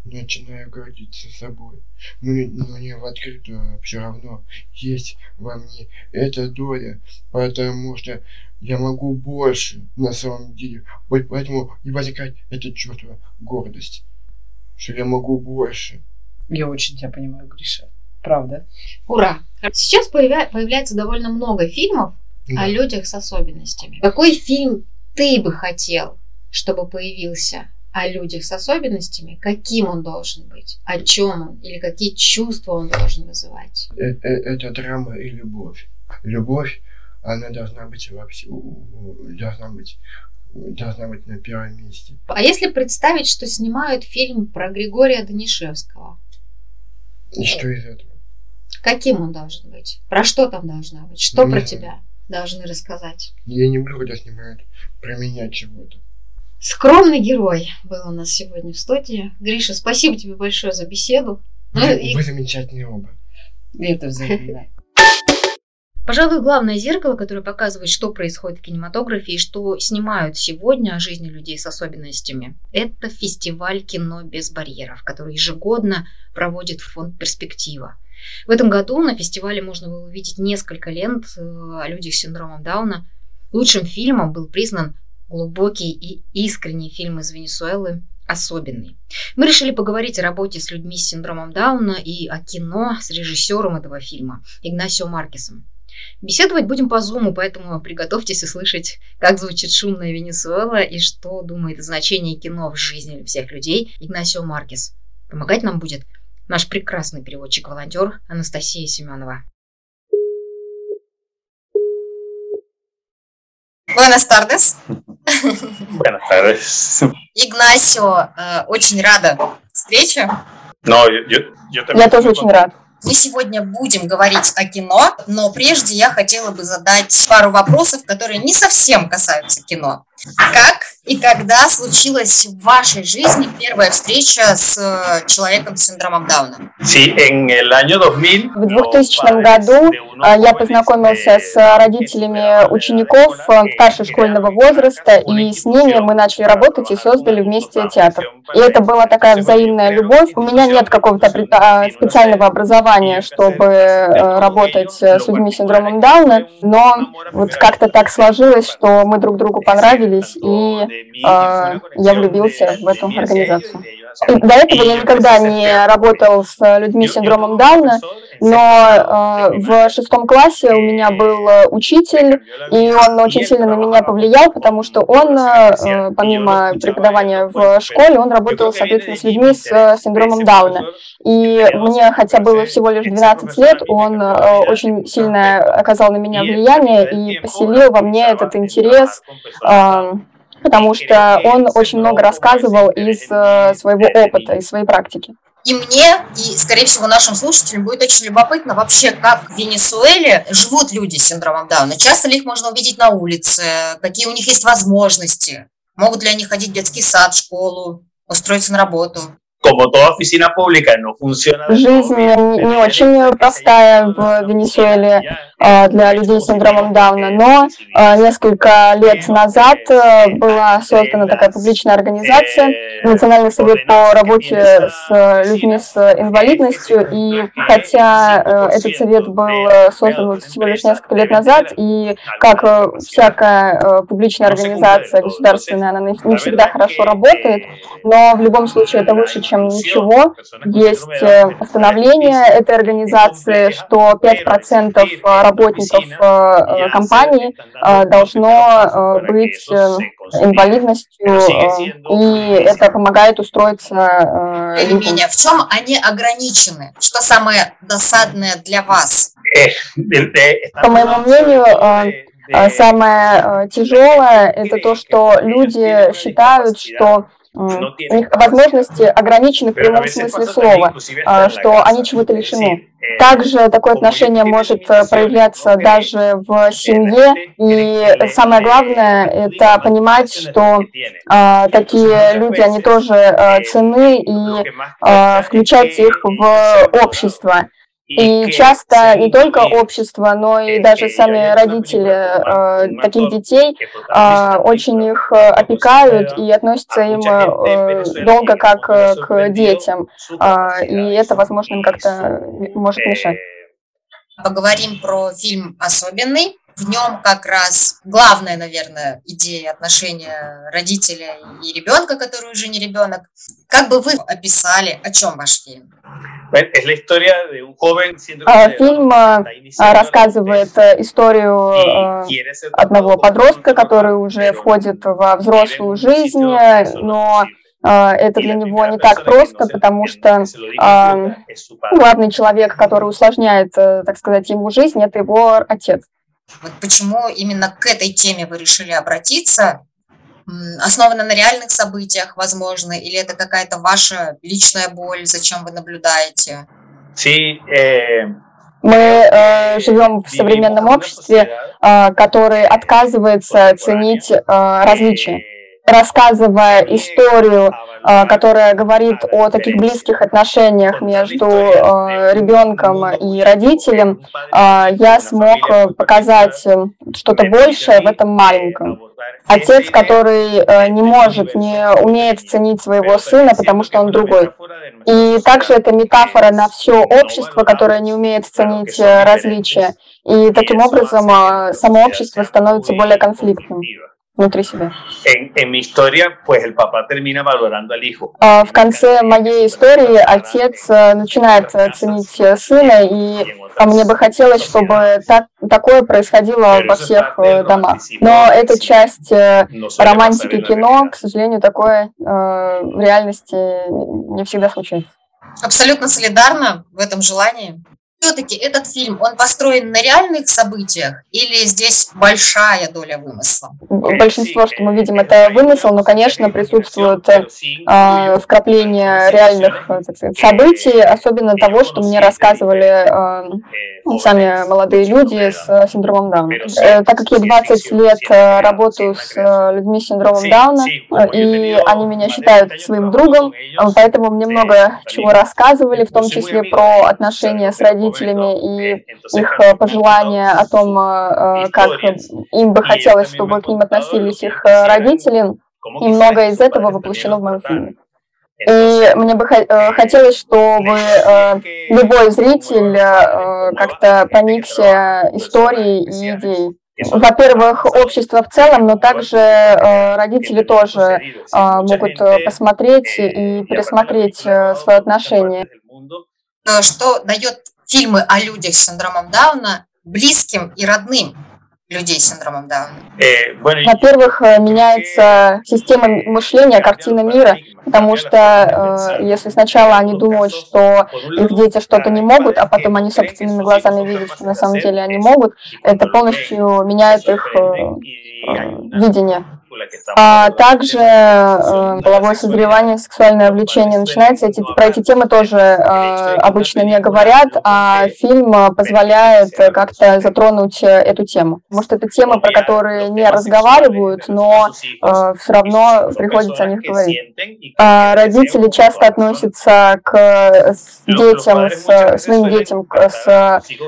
начинаю гордиться собой. Но мне в открытую все равно есть во мне эта доля, потому что я могу больше на самом деле. Вот поэтому и возникает это чувство гордости, что я могу больше. Я очень тебя понимаю, Гриша. Правда. Ура! Сейчас появля- появляется довольно много фильмов, да, о людях с особенностями. Какой фильм ты бы хотел, чтобы появился о людях с особенностями? Каким он должен быть? О чем он? Или какие чувства он должен вызывать? Это драма и любовь. Любовь, она должна быть вообще, должна быть, должна быть на первом месте. А если представить, что снимают фильм про Григория Данишевского? И что из этого? Каким он должен быть? Про что там должно быть? Что не про знаю. Тебя должны рассказать? Я не люблю, когда снимают про меня чего-то. Скромный герой был у нас сегодня в студии. Гриша, спасибо тебе большое за беседу. Вы, ну, и... вы замечательные оба. Это взаимно. Пожалуй, главное зеркало, которое показывает, что происходит в кинематографе и что снимают сегодня о жизни людей с особенностями, это фестиваль «Кино без барьеров», который ежегодно проводит фонд «Перспектива». В этом году на фестивале можно было увидеть несколько лент о людях с синдромом Дауна. Лучшим фильмом был признан глубокий и искренний фильм из Венесуэлы «Особенный». Мы решили поговорить о работе с людьми с синдромом Дауна и о кино с режиссером этого фильма Игнасио Маркесом. Беседовать будем по зуму, поэтому приготовьтесь услышать, как звучит шумная Венесуэла и что думает о значении кино в жизни всех людей Игнасио Маркес. Помогать нам будет наш прекрасный переводчик-волонтер Анастасия Семенова. Buenas tardes. Buenas tardes. Игнасио, очень рада встрече. No, я, я, я, я тоже очень рад. Мы сегодня будем говорить о кино, но прежде я хотела бы задать пару вопросов, которые не совсем касаются кино. Как и когда случилась в вашей жизни первая встреча с человеком с синдромом Дауна? В двухтысячном году я познакомился с родителями учеников старше школьного возраста, и с ними мы начали работать и создали вместе театр. И это была такая взаимная любовь. У меня нет какого-то специального образования, чтобы работать с людьми с синдромом Дауна, но вот как-то так сложилось, что мы друг другу понравились, и э, я влюбился в эту организацию. До этого я никогда не работал с людьми с синдромом Дауна, но э, в шестом классе у меня был учитель, и он очень сильно на меня повлиял, потому что он, э, помимо преподавания в школе, он работал, соответственно, с людьми с синдромом Дауна. И мне, хотя было всего лишь двенадцать лет, он э, очень сильно оказал на меня влияние и поселил во мне этот интерес, э, потому что он очень много рассказывал из своего опыта, из своей практики. И мне, и, скорее всего, нашим слушателям будет очень любопытно вообще, как в Венесуэле живут люди с синдромом Дауна. Часто ли их можно увидеть на улице? Какие у них есть возможности? Могут ли они ходить в детский сад, в школу, устроиться на работу? Жизнь не, не очень простая в Венесуэле для людей с синдромом Дауна, но несколько лет назад была создана такая публичная организация, Национальный совет по работе с людьми с инвалидностью, и хотя этот совет был создан всего лишь несколько лет назад, и как всякая публичная организация государственная, она не всегда хорошо работает, но в любом случае это лучше, чем ничего. Есть постановление этой организации, что пять процентов работников компании должно быть инвалидностью, и это помогает устроиться. Менее, в чем они ограничены? Что самое досадное для вас? По моему мнению, самое тяжелое – это то, что люди считают, что у них возможности ограничены в прямом смысле слова, что они чего-то лишены. Также такое отношение может проявляться даже в семье, и самое главное – это понимать, что а, такие люди, они тоже а, ценны, и а, включать их в общество. И часто не только общество, но и даже сами родители э, таких детей э, очень их опекают и относятся им э, долго как к детям. Э, и это, возможно, им как-то может мешать. Поговорим про фильм «Особенный». В нем как раз главная, наверное, идея отношения родителя и ребенка, который уже не ребенок. Как бы вы описали, о чем ваш фильм? Фильм рассказывает историю одного подростка, который уже входит во взрослую жизнь, но это для него не так просто, потому что главный человек, который усложняет, так сказать, ему жизнь, это его отец. Вот почему именно к этой теме вы решили обратиться? Основано на реальных событиях, возможно, или это какая-то ваша личная боль, за чем вы наблюдаете? Мы э, живем в современном обществе, э, которое отказывается ценить э, различия. Рассказывая историю, которая говорит о таких близких отношениях между ребенком и родителем, я смог показать что-то большее в этом маленьком. Отец, который не может, не умеет ценить своего сына, потому что он другой. И также это метафора на все общество, которое не умеет ценить различия. И таким образом само общество становится более конфликтным внутри себя. В конце моей истории отец начинает ценить сына, и мне бы хотелось, чтобы так, такое происходило во всех домах. Но эта часть романтики кино, к сожалению, такое в реальности не всегда случается. Абсолютно солидарна в этом желании. Все-таки этот фильм, он построен на реальных событиях или здесь большая доля вымысла? Большинство, что мы видим, это вымысел, но, конечно, присутствуют э, вкрапления реальных, так сказать, событий, особенно того, что мне рассказывали э, сами молодые люди с синдромом Дауна. Э, так как я двадцать лет работаю с людьми с синдромом Дауна, и они меня считают своим другом, поэтому мне много чего рассказывали, в том числе про отношения с родителями, и их пожелания о том, как им бы хотелось, чтобы к ним относились их родители, и многое из этого воплощено в моем фильме. И мне бы хотелось, чтобы любой зритель как-то проникся историей и идеей. Во-первых, общество в целом, но также э, родители тоже э, могут посмотреть и пересмотреть э, свое отношение. Что дает фильмы о людях с синдромом Дауна близким и родным людей с синдромом Дауна? Во-первых, меняется система мышления, картина мира, потому что э, если сначала они думают, что их дети что-то не могут, а потом они собственными глазами видят, что на самом деле они могут, это полностью меняет их э, э, видение. А также э, половое созревание, сексуальное влечение начинается. Эти, про эти темы тоже э, обычно не говорят, а фильм позволяет как-то затронуть эту тему. Может, это темы, про которые не разговаривают, но э, все равно приходится о них говорить. А родители часто относятся к детям, с, своим детям с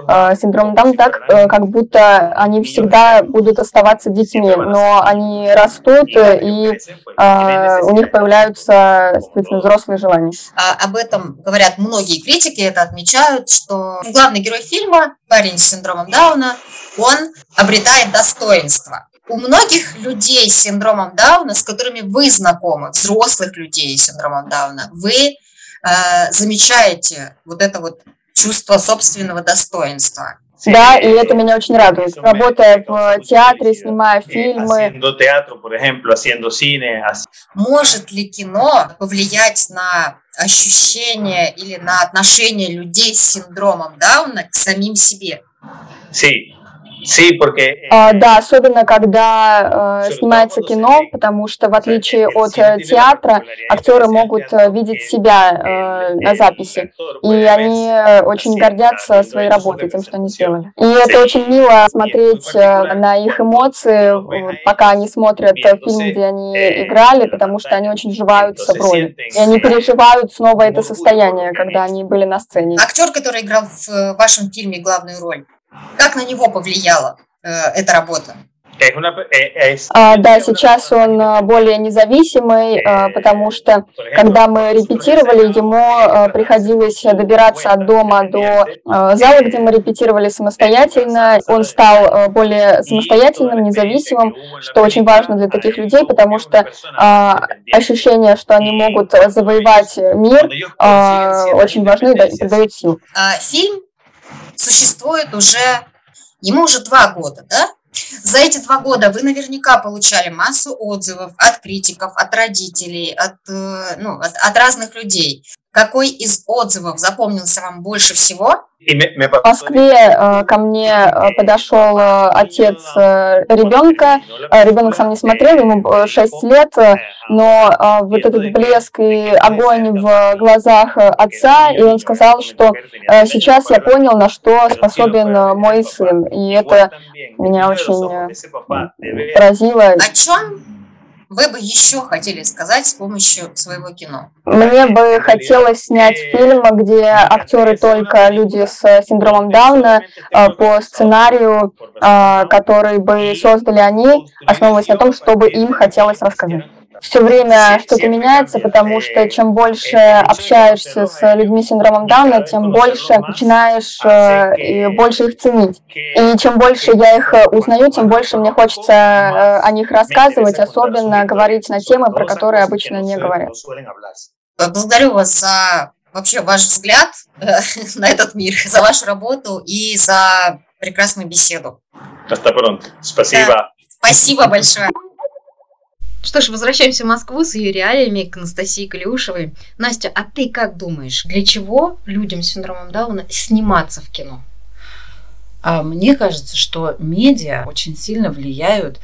э, синдромом Дауна так, э, как будто они всегда будут оставаться детьми, но они раз и а, у них появляются взрослые желания. А, об этом говорят многие критики, это отмечают, что главный герой фильма, парень с синдромом Дауна, он обретает достоинство. У многих людей с синдромом Дауна, с которыми вы знакомы, взрослых людей с синдромом Дауна, вы а, замечаете вот это вот чувство собственного достоинства. Да, и это меня очень радует. Работая в театре, снимая фильмы. Может ли кино повлиять на ощущение или на отношение людей с синдромом Дауна к самим себе? Да, особенно когда снимается кино, потому что в отличие от театра актеры могут видеть себя на записи, и они очень гордятся своей работой, тем, что они сделали. И это очень мило смотреть на их эмоции, пока они смотрят фильм, где они играли, потому что они очень вживаются в роли, и они переживают снова это состояние, когда они были на сцене. Актер, который играл в вашем фильме главную роль, как на него повлияла э, эта работа? А, да, сейчас он более независимый, потому что, когда мы репетировали, ему приходилось добираться от дома до зала, где мы репетировали самостоятельно. Он стал более самостоятельным, независимым, что очень важно для таких людей, потому что ощущение, что они могут завоевать мир, очень важны и дают сил. Фильм существует уже, ему уже два года, да? За эти два года вы наверняка получали массу отзывов от критиков, от родителей, от, ну, от, от разных людей. Какой из отзывов запомнился вам больше всего? В Москве ко мне подошел отец ребенка. Ребенок сам не смотрел, ему шесть лет, но вот этот блеск и огонь в глазах отца, и он сказал, что сейчас я понял, на что способен мой сын. И это меня очень поразило. О чем вы бы еще хотели сказать с помощью своего кино? Мне бы хотелось снять фильм, где актеры только люди с синдромом Дауна, по сценарию, который бы создали они, основываясь на том, что бы им хотелось рассказать. Все время что-то меняется, потому что чем больше общаешься с людьми с синдромом Дауна, тем больше начинаешь больше их ценить. И чем больше я их узнаю, тем больше мне хочется о них рассказывать, особенно говорить на темы, про которые обычно не говорят. Благодарю вас за вообще ваш взгляд на этот мир, за вашу работу и за прекрасную беседу. Спасибо. Спасибо большое. Что ж, возвращаемся в Москву с ее реалиями к Анастасии Калиушевой. Настя, а ты как думаешь, для чего людям с синдромом Дауна сниматься в кино? А мне кажется, что медиа очень сильно влияют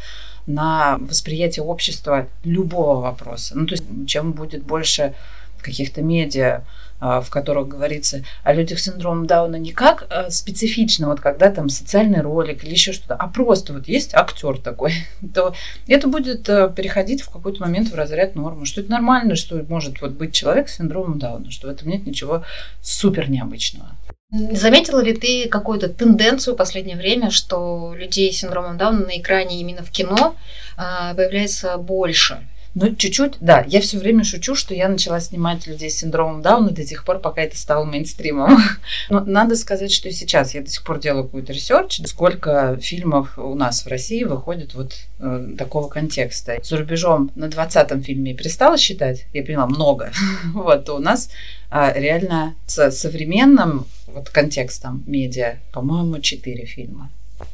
на восприятие общества любого вопроса. Ну, то есть, чем будет больше каких-то медиа, в которых говорится о людях с синдромом Дауна не как специфично, вот когда там социальный ролик или еще что-то, а просто вот есть актер такой, то это будет переходить в какой-то момент в разряд нормы, что это нормально, что может вот быть человек с синдромом Дауна, что в этом нет ничего супер необычного. Заметила ли ты какую-то тенденцию в последнее время, что людей с синдромом Дауна на экране именно в кино появляется больше? Ну, чуть-чуть, да. Я все время шучу, что я начала снимать людей с синдромом Дауна до тех пор, пока это стало мейнстримом. Но надо сказать, что и сейчас я до сих пор делаю какой-то ресерч, сколько фильмов у нас в России выходит вот э, такого контекста. За рубежом на двадцатом фильме я перестала считать, я поняла, много. Вот, то у нас э, реально с современным вот контекстом медиа, по-моему, четыре фильма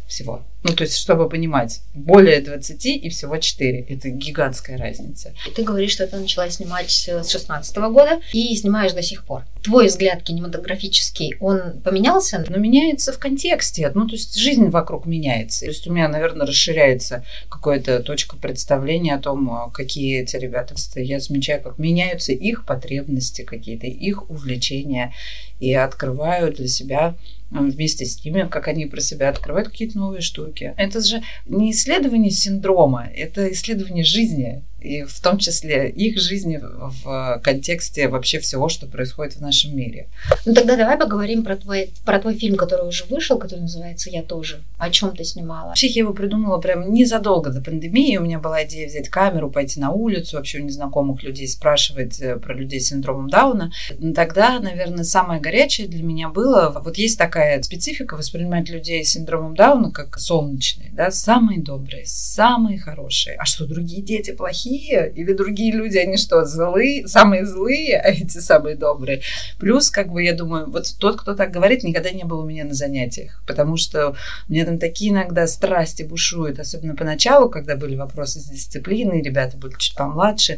всего. Ну, то есть, чтобы понимать, более двадцати и всего четыре. Это гигантская разница. Ты говоришь, что ты начала снимать с шестнадцатого года и снимаешь до сих пор. Твой взгляд кинематографический, он поменялся? Но меняется в контексте. Ну, то есть, жизнь вокруг меняется. То есть, у меня, наверное, расширяется какая-то точка представления о том, какие эти ребята. Я замечаю, как меняются их потребности какие-то, их увлечения. И открываю для себя вместе с ними, как они про себя открывают какие-то новые штуки. Это же не исследование синдрома, это исследование жизни, и в том числе их жизни в контексте вообще всего, что происходит в нашем мире. Ну тогда давай поговорим про твой, про твой фильм, который уже вышел, который называется «Я тоже». О чем ты снимала? Вообще я его придумала прям незадолго до пандемии. У меня была идея взять камеру, пойти на улицу, вообще у незнакомых людей спрашивать про людей с синдромом Дауна. Тогда, наверное, самое горячее для меня было, вот есть такая специфика воспринимать людей с синдромом Дауна как солнечные, да, самые добрые, самые хорошие. А что, другие дети плохие? Или другие люди, они что, злые, самые злые, а эти самые добрые? Плюс, как бы, я думаю, вот тот, кто так говорит, никогда не был у меня на занятиях, потому что у меня там такие иногда страсти бушуют, особенно поначалу, когда были вопросы с дисциплиной, ребята были чуть помладше,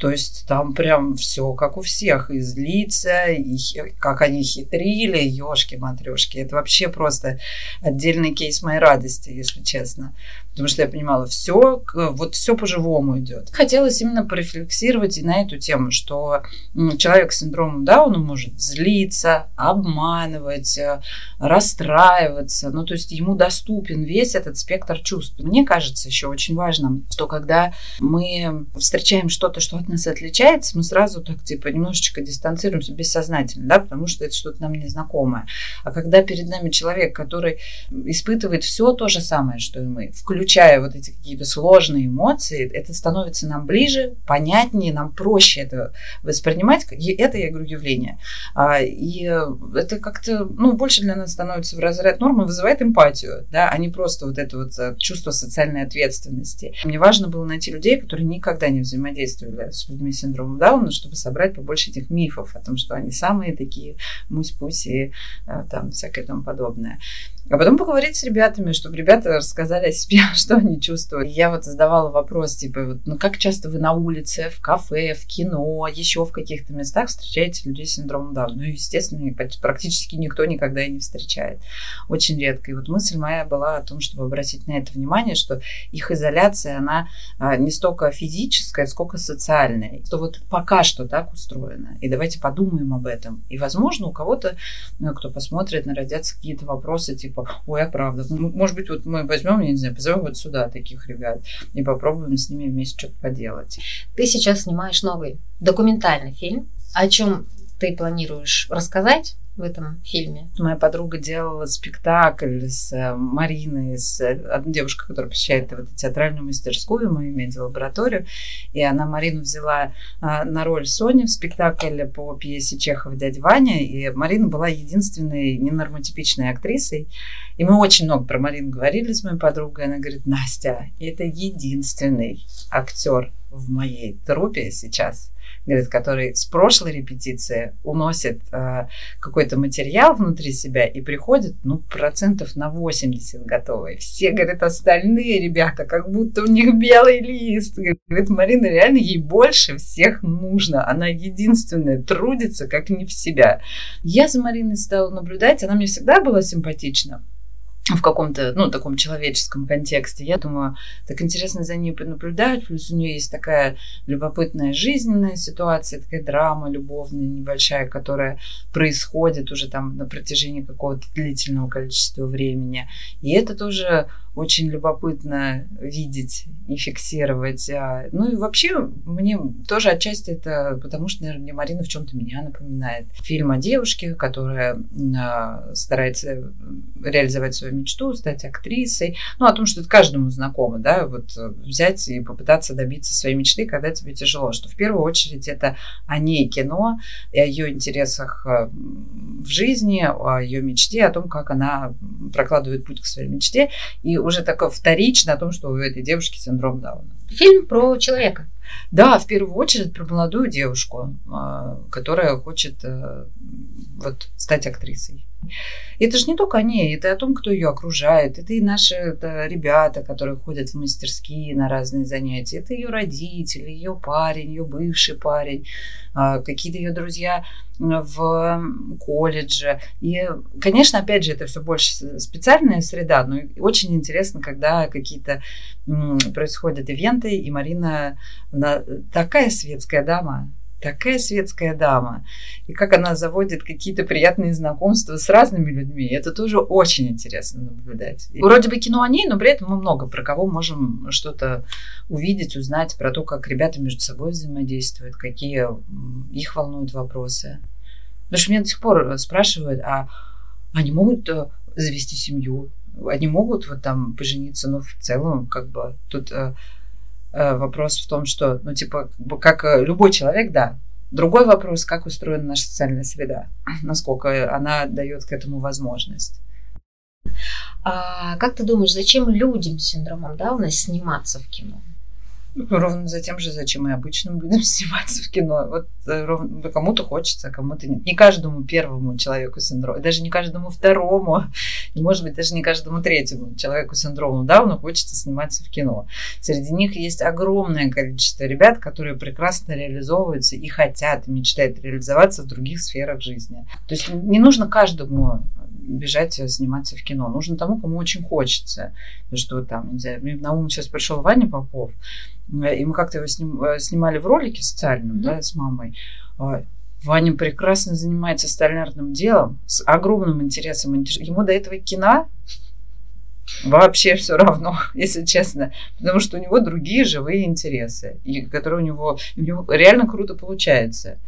То есть там прям все как у всех. И злиться, и как они хитрили, ёшки-матрёшки. Это вообще просто отдельный кейс моей радости, если честно. Потому что я понимала, все, вот все по-живому идет. Хотелось именно порефлексировать и на эту тему, что человек с синдромом Дауна может злиться, обманывать, расстраиваться. Ну, то есть ему доступен весь этот спектр чувств. Мне кажется, еще очень важно, что когда мы встречаем что-то, что от нас отличается, мы сразу так типа немножечко дистанцируемся бессознательно, да, потому что это что-то нам незнакомое. А когда перед нами человек, который испытывает все то же самое, что и мы, включая Включая вот эти какие-то сложные эмоции, это становится нам ближе, понятнее, нам проще это воспринимать. И это, я говорю, явление. И это как-то, ну, больше для нас становится в разряд нормы, вызывает эмпатию, да, а не просто вот это вот чувство социальной ответственности. Мне важно было найти людей, которые никогда не взаимодействовали с людьми с синдромом Дауна, чтобы собрать побольше этих мифов о том, что они самые такие мусь-пусь и там всякое тому подобное. А потом поговорить с ребятами, чтобы ребята рассказали о себе, что они чувствуют. Я вот задавала вопрос, типа, вот, ну как часто вы на улице, в кафе, в кино, еще в каких-то местах встречаете людей с синдромом Дауна? Ну, естественно, практически никто никогда и не встречает. Очень редко. И вот мысль моя была о том, чтобы обратить на это внимание, что их изоляция, она не столько физическая, сколько социальная. Что вот пока что так устроено. И давайте подумаем об этом. И, возможно, у кого-то, ну, кто посмотрит, родятся какие-то вопросы, типа, ой, а правда, может быть, вот мы возьмем, я не знаю, позовем вот сюда таких ребят и попробуем с ними вместе что-то поделать. Ты сейчас снимаешь новый документальный фильм. О чем ты планируешь рассказать в этом фильме? Моя подруга делала спектакль с Мариной, с одной девушкой, которая посещает вот театральную мастерскую, мою медиалабораторию, и она Марину взяла на роль Сони в спектакле по пьесе Чехова «Дядя Ваня», и Марина была единственной ненормотипичной актрисой, и мы очень много про Марину говорили с моей подругой, она говорит: Настя, это единственный актер в моей труппе сейчас, говорит, который с прошлой репетиции уносит э, какой-то материал внутри себя и приходит, ну, процентов на восемьдесят готовый. Все, говорят, остальные ребята, как будто у них белый лист. Говорит, Марина реально, ей больше всех нужно. Она единственная, трудится как не в себя. Я за Мариной стала наблюдать, она мне всегда была симпатична. В каком-то, ну, таком человеческом контексте. Я думаю, так интересно за ней понаблюдать. Плюс у нее есть такая любопытная жизненная ситуация, такая драма любовная небольшая, которая происходит уже там на протяжении какого-то длительного количества времени. И это тоже очень любопытно видеть и фиксировать. Ну и вообще мне тоже отчасти это потому, что, наверное, Марина в чем-то меня напоминает. Фильм о девушке, которая старается реализовать свою мечту, стать актрисой. Ну, о том, что это каждому знакомо, да, вот взять и попытаться добиться своей мечты, когда тебе тяжело, что в первую очередь это о ней кино, и о ее интересах в жизни, о ее мечте, о том, как она прокладывает путь к своей мечте, и уже такое вторично о том, что у этой девушки синдром Дауна. Фильм про человека. Да, в первую очередь про молодую девушку, которая хочет вот стать актрисой. Это же не только о ней, это о том, кто ее окружает. Это и наши это ребята, которые ходят в мастерские на разные занятия. Это ее родители, ее парень, ее бывший парень, какие-то ее друзья в колледже. И, конечно, опять же, это все больше специальная среда, но очень интересно, когда какие-то происходят ивенты, и Марина, она такая светская дама, Такая светская дама. И как она заводит какие-то приятные знакомства с разными людьми. Это тоже очень интересно наблюдать. И вроде бы кино о ней, но при этом мы много про кого можем что-то увидеть, узнать про то, как ребята между собой взаимодействуют, какие их волнуют вопросы. Потому что меня до сих пор спрашивают, а они могут завести семью? Они могут вот там пожениться? Ну, в целом, как бы, тут... Вопрос в том, что, ну, типа, как любой человек, да. Другой вопрос, как устроена наша социальная среда, насколько она дает к этому возможность. А как ты думаешь, зачем людям с синдромом Дауна сниматься в кино? ровно за тем же, зачем и обычным людям сниматься в кино. Вот ровно, кому-то хочется, а кому-то нет. Не каждому первому человеку с синдромом, даже не каждому второму, и, может быть, даже не каждому третьему человеку с синдромом Дауна хочется сниматься в кино. Среди них есть огромное количество ребят, которые прекрасно реализовываются и хотят, и мечтают реализоваться в других сферах жизни. То есть не нужно каждому бежать сниматься в кино. Нужно тому, кому очень хочется. Потому что там, не знаю, мне на ум сейчас пришел Вадим Попов, и мы как-то его сним, снимали в ролике социальном, mm-hmm. да, с мамой. Ваня прекрасно занимается столярным делом, с огромным интересом. Ему до этого кино вообще все равно, если честно. Потому что у него другие живые интересы, и которые у него, у него реально круто получается.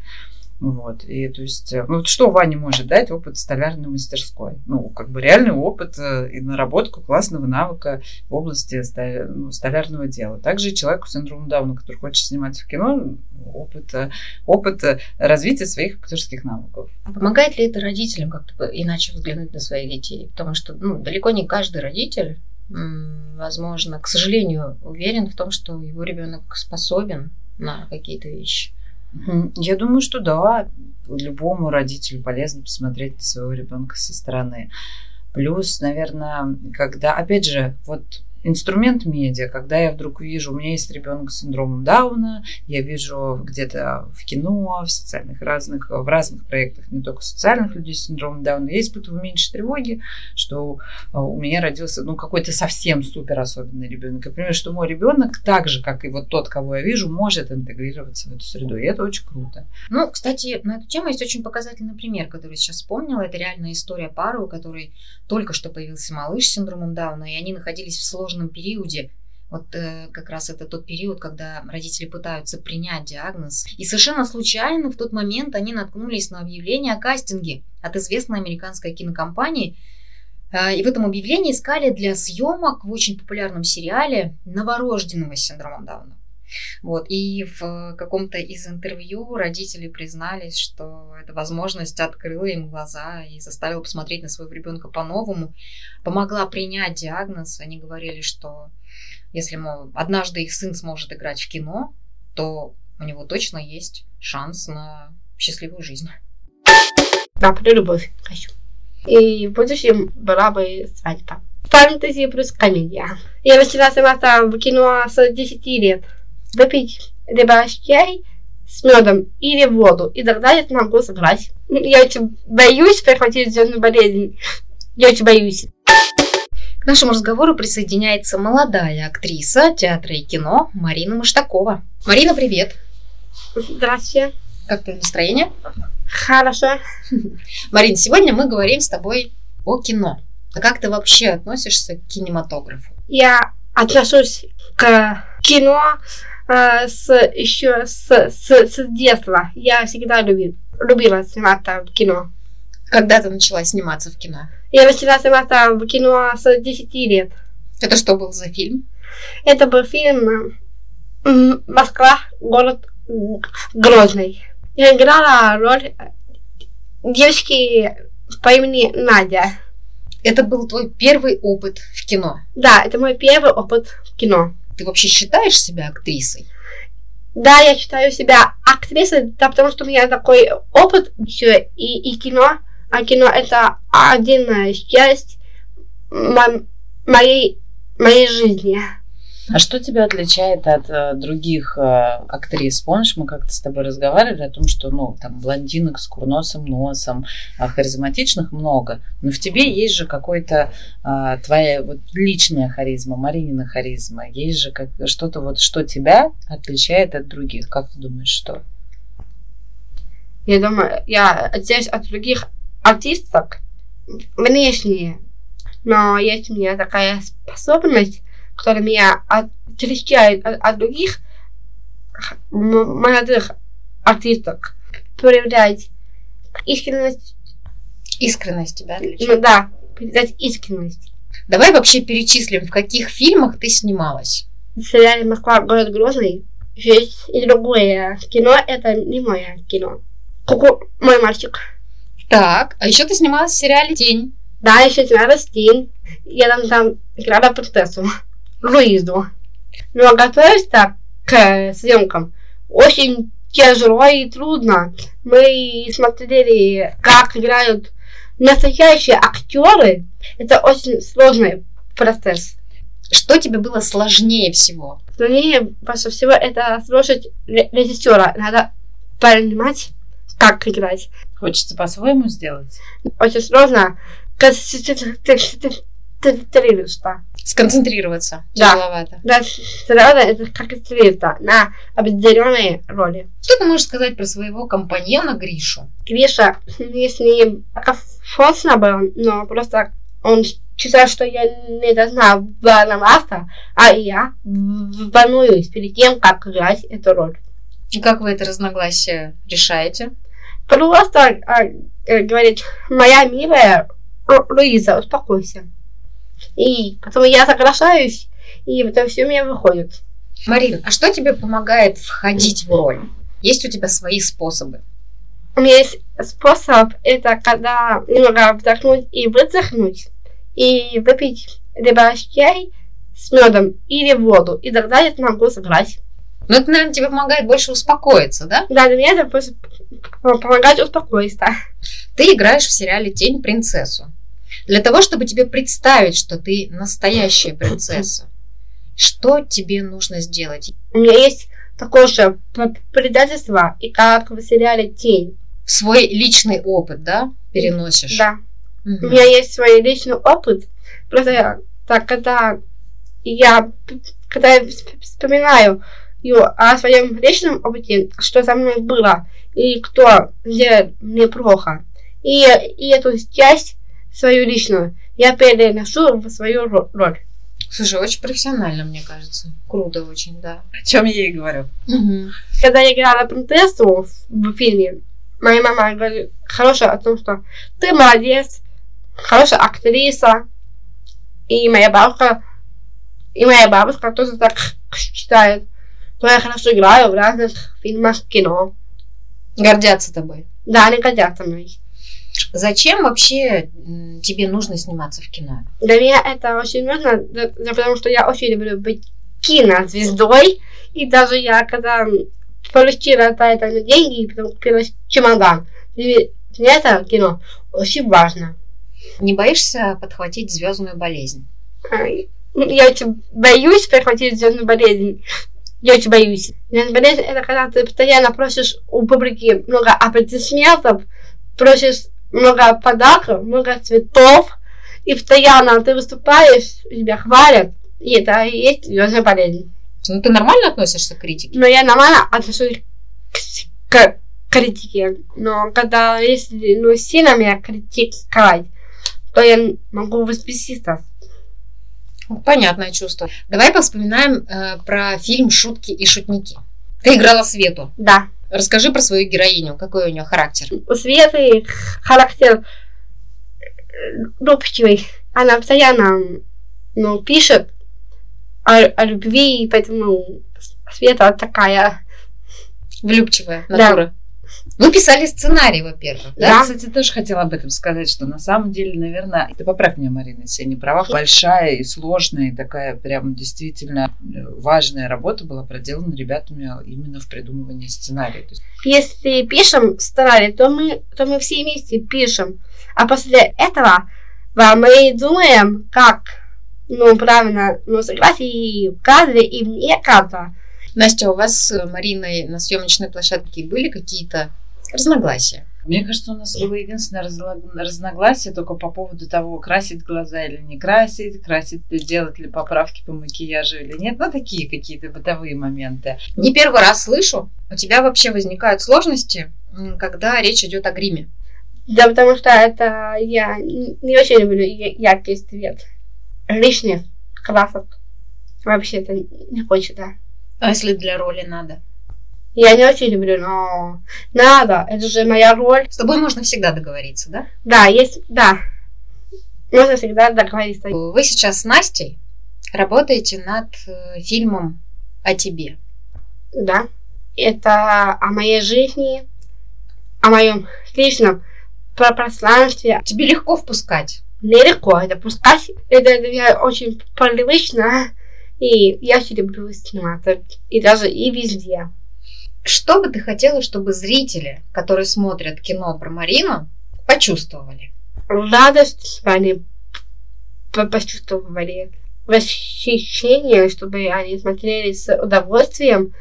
Вот, и то есть, ну, что Ване может дать опыт столярной мастерской? Ну, как бы реальный опыт и наработку классного навыка в области столярного дела. Также и человеку с синдромом Дауна, который хочет сниматься в кино, опыт, опыт развития своих актерских навыков. А помогает ли это родителям как-то иначе взглянуть на своих детей? Потому что, ну, далеко не каждый родитель, возможно, к сожалению, уверен в том, что его ребенок способен на какие-то вещи. Я думаю, что да, любому родителю полезно посмотреть на своего ребенка со стороны. Плюс, наверное, когда, опять же, вот инструмент медиа, когда я вдруг вижу, у меня есть ребенок с синдромом Дауна, я вижу где-то в кино, в социальных разных, в разных проектах, не только социальных людей с синдромом Дауна, я испытываю меньше тревоги, что у меня родился, ну, какой-то совсем супер особенный ребенок. Я понимаю, что мой ребенок так же, как и вот тот, кого я вижу, может интегрироваться в эту среду, и это очень круто. Ну, кстати, на эту тему есть очень показательный пример, который я сейчас вспомнила. Это реальная история пары, у которой только что появился малыш с синдромом Дауна, и они находились в сложном периоде. Вот э, как раз это тот период, когда родители пытаются принять диагноз. И совершенно случайно в тот момент они наткнулись на объявление о кастинге от известной американской кинокомпании. Э, и в этом объявлении искали для съемок в очень популярном сериале новорожденного с синдромом Дауна. Вот. И в каком-то из интервью родители признались, что эта возможность открыла им глаза и заставила посмотреть на своего ребенка по-новому, помогла принять диагноз. Они говорили, что если, мол, однажды их сын сможет играть в кино, то у него точно есть шанс на счастливую жизнь. Наплю любовь хочу. И в будущем была бы свадьба. Фэнтези плюс комедия. Я начала сниматься в кино с десяти лет. Выпить либо чай с медом или воду, и тогда я могу сыграть. Я очень боюсь прихватить зеленую болезнь. Я очень боюсь. К нашему разговору присоединяется молодая актриса театра и кино Марина Маштакова. Марина, привет! Здравствуйте! Как твое настроение? Хорошо. Марина, сегодня мы говорим с тобой о кино. А как ты вообще относишься к кинематографу? Я отношусь к кино С, еще с, с, с детства. Я всегда любил, любила сниматься в кино. Когда ты начала сниматься в кино? Я начала сниматься в кино с десяти лет. Это что был за фильм? Это был фильм «Москва. Город Грозный». Я играла роль девочки по имени Надя. Это был твой первый опыт в кино? Да, это мой первый опыт в кино. Ты вообще считаешь себя актрисой? Да, я считаю себя актрисой, да, потому что у меня такой опыт еще и, и кино. А кино это отдельная часть мо- моей, моей жизни. А что тебя отличает от э, других э, актрис? Помнишь, мы как-то с тобой разговаривали о том, что, ну, там, блондинок с курносым носом, а харизматичных много, но в тебе есть же какой-то э, твоя вот личная харизма, Маринина харизма, есть же как, что-то вот, что тебя отличает от других. Как ты думаешь, что? Я думаю, я отличаюсь от других артисток внешне, но есть у меня такая способность, который меня отличает от, от других молодых артисток, проявлять искренность. Искренность тебя отличает? Ну, да, проявлять искренность. Давай вообще перечислим, в каких фильмах ты снималась. В сериале «Москва. Город Грозный». Есть и другое кино, это не мое кино. Ку-ку, мой мальчик. Так, а еще ты снималась в сериале «Тень». Да, еще снималась «Тень». Я там, там играла принцессу Луизу. Но готовилась так к к съемкам. Очень тяжело и трудно. Мы смотрели, как играют настоящие актеры. Это очень сложный процесс. Что тебе было сложнее всего? Сложнее всего это слушать режиссера. Надо понимать, как играть. Хочется по-своему сделать? Очень сложно концентрироваться. Сконцентрироваться? Да. Тяжеловато. Да, сразу это концентрироваться на определенной роли. Что ты можешь сказать про своего компаньона Гришу? Гриша, если комфортно был, но просто он... считаю, что я не должна волноваться, а я волнуюсь перед тем, как играть эту роль. И как вы это разногласие решаете? Просто а, говорит, моя милая Луиза, успокойся. И потом я соглашаюсь, и потом все у меня выходит. Марин, а что тебе помогает входить в роль? Есть у тебя свои способы? У меня есть способ, это когда немного вдохнуть и выдохнуть. И выпить либо чай с медом или воду. И тогда я могу сыграть. Ну, это, наверное, тебе помогает больше успокоиться, да? Да, для меня это просто помогает успокоиться. Ты играешь в сериале «Тень» принцессу. Для того, чтобы тебе представить, что ты настоящая принцесса, что тебе нужно сделать? У меня есть такое же предательство, и как в сериале «Тень». Свой личный опыт, да, переносишь? Да. Угу. У меня есть свой личный опыт. Просто так, когда я, когда я вспоминаю о своем личном опыте, что со мной было, и кто сделал мне плохо. И, и эту часть свою личную я переношу в свою роль. Слушай, очень профессионально, мне кажется. Круто очень, да. О чем я и говорю. Угу. Когда я играла принцессу в фильме, моя мама говорит хорошая о том, что ты молодец, хорошая актриса, и моя бабушка, и моя бабушка тоже так считает, что я хорошо играю в разных фильмах, кино. Гордятся тобой? Да, они гордятся мной. Зачем вообще тебе нужно сниматься в кино? Для меня это очень нужно, потому что я очень люблю быть кинозвездой, и даже я, когда получила на деньги, и потом купила чемодан. Для меня это кино очень важно. Не боишься подхватить звездную болезнь? Я очень боюсь подхватить звездную болезнь. Я очень боюсь. Звездная болезнь — это когда ты постоянно просишь у публики много аплодисментов, просишь много подарков, много цветов, и постоянно ты выступаешь, тебя хвалят, и это и есть звездная болезнь. Ну ты нормально относишься к критике? Ну я нормально отношусь к, к критике, но когда если ну, сильно меня критиковать, то я могу возбеситься. Понятное чувство. Давай повспоминаем э, про фильм «Шутки и шутники». Ты играла Свету. Да. Расскажи про свою героиню, какой у нее характер? У Светы характер рубчивый. Она постоянно ну, пишет О, о любви, поэтому Света такая влюбчивая натура. Да. Вы писали сценарий, во-первых, да? Я, кстати, тоже хотела об этом сказать, что на самом деле, наверное, ты поправь меня, Марина, если я не права, большая и сложная, и такая прям действительно важная работа была проделана ребятами именно в придумывании сценария. Если пишем сценарий, то мы, то мы все вместе пишем, а после этого мы думаем, как Ну, правильно, ну, согласен, и в кадре, и вне кадра. Настя, у вас с Мариной на съемочной площадке были какие-то разногласия? Мне кажется, у нас было единственное разногласие только по поводу того, красить глаза или не красить, красить ли, делать ли поправки по макияжу или нет. Ну, такие какие-то бытовые моменты. Не первый раз слышу, у тебя вообще возникают сложности, когда речь идет о гриме. Да, потому что это я не очень люблю яркий цвет. Лишних красок вообще-то не хочется. А если для роли надо? Я не очень люблю, но надо. Это же моя роль. С тобой можно всегда договориться, да? Да, есть, да. Можно всегда договориться. Вы сейчас с Настей работаете над фильмом о тебе. Да. Это о моей жизни, о моем личном пространстве. Тебе легко впускать? Нелегко это пускать, это для меня очень привычно, И я очень люблю сниматься. И даже и везде. Что бы ты хотела, чтобы зрители, которые смотрят кино про Марину, почувствовали? Радость, чтобы они почувствовали восхищение, чтобы они смотрели с удовольствием.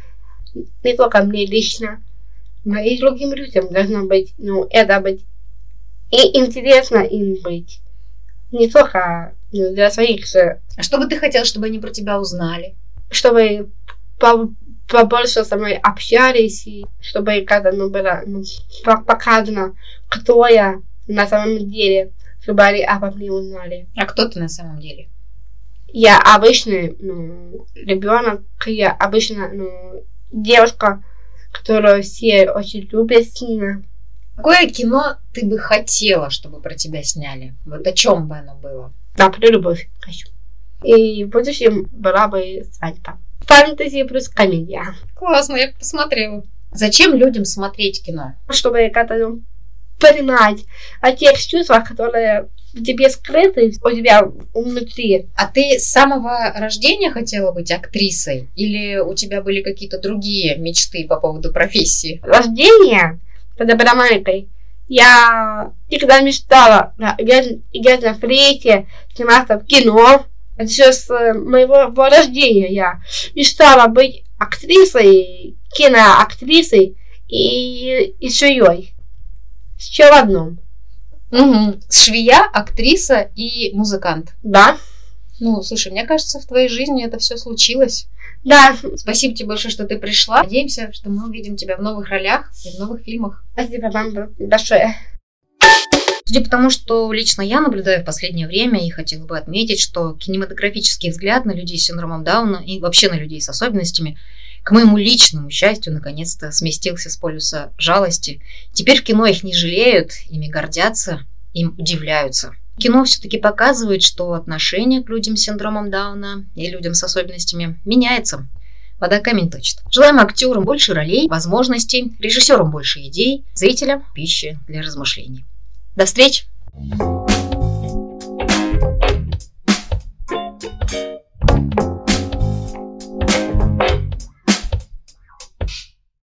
Не только мне лично, но и другим людям должно быть, ну, это быть. И интересно им быть. Не только для своих же. А что бы ты хотела, чтобы они про тебя узнали? Чтобы побольше со мной общались, и чтобы когда ну, было ну, показано, кто я на самом деле, чтобы они обо мне узнали. А кто ты на самом деле? Я обычный ну, ребенок, я обычная ну, девушка, которую все очень любят сильно. Какое кино ты бы хотела, чтобы про тебя сняли? Вот о чем бы оно было? Да, про любовь хочу. И в будущем была бы свадьба. Фэнтези плюс комедия. Классно, я посмотрела. Зачем людям смотреть кино? Чтобы как-то понимать о тех чувствах, которые в тебе скрыты, у тебя внутри. А ты с самого рождения хотела быть актрисой? Или у тебя были какие-то другие мечты по поводу профессии? Рождение? Когда была маленькой, я всегда мечтала играть на флейте, сниматься в кино. Это еще с моего рождения я мечтала быть актрисой, киноактрисой и, и швеей. Еще в одном. Угу. Швея, актриса и музыкант. Да. Ну, слушай, мне кажется, в твоей жизни это все случилось. Да. Спасибо тебе большое, что ты пришла. Надеемся, что мы увидим тебя в новых ролях и в новых фильмах. Спасибо вам большое. Судя по тому, что лично я наблюдаю в последнее время, и хотела бы отметить, что кинематографический взгляд на людей с синдромом Дауна и вообще на людей с особенностями, к моему личному счастью, наконец-то сместился с полюса жалости. Теперь в кино их не жалеют, ими гордятся, им удивляются. Кино все-таки показывает, что отношение к людям с синдромом Дауна и людям с особенностями меняется. Вода камень точит. Желаем актерам больше ролей, возможностей, режиссерам больше идей, зрителям пищи для размышлений. До встречи!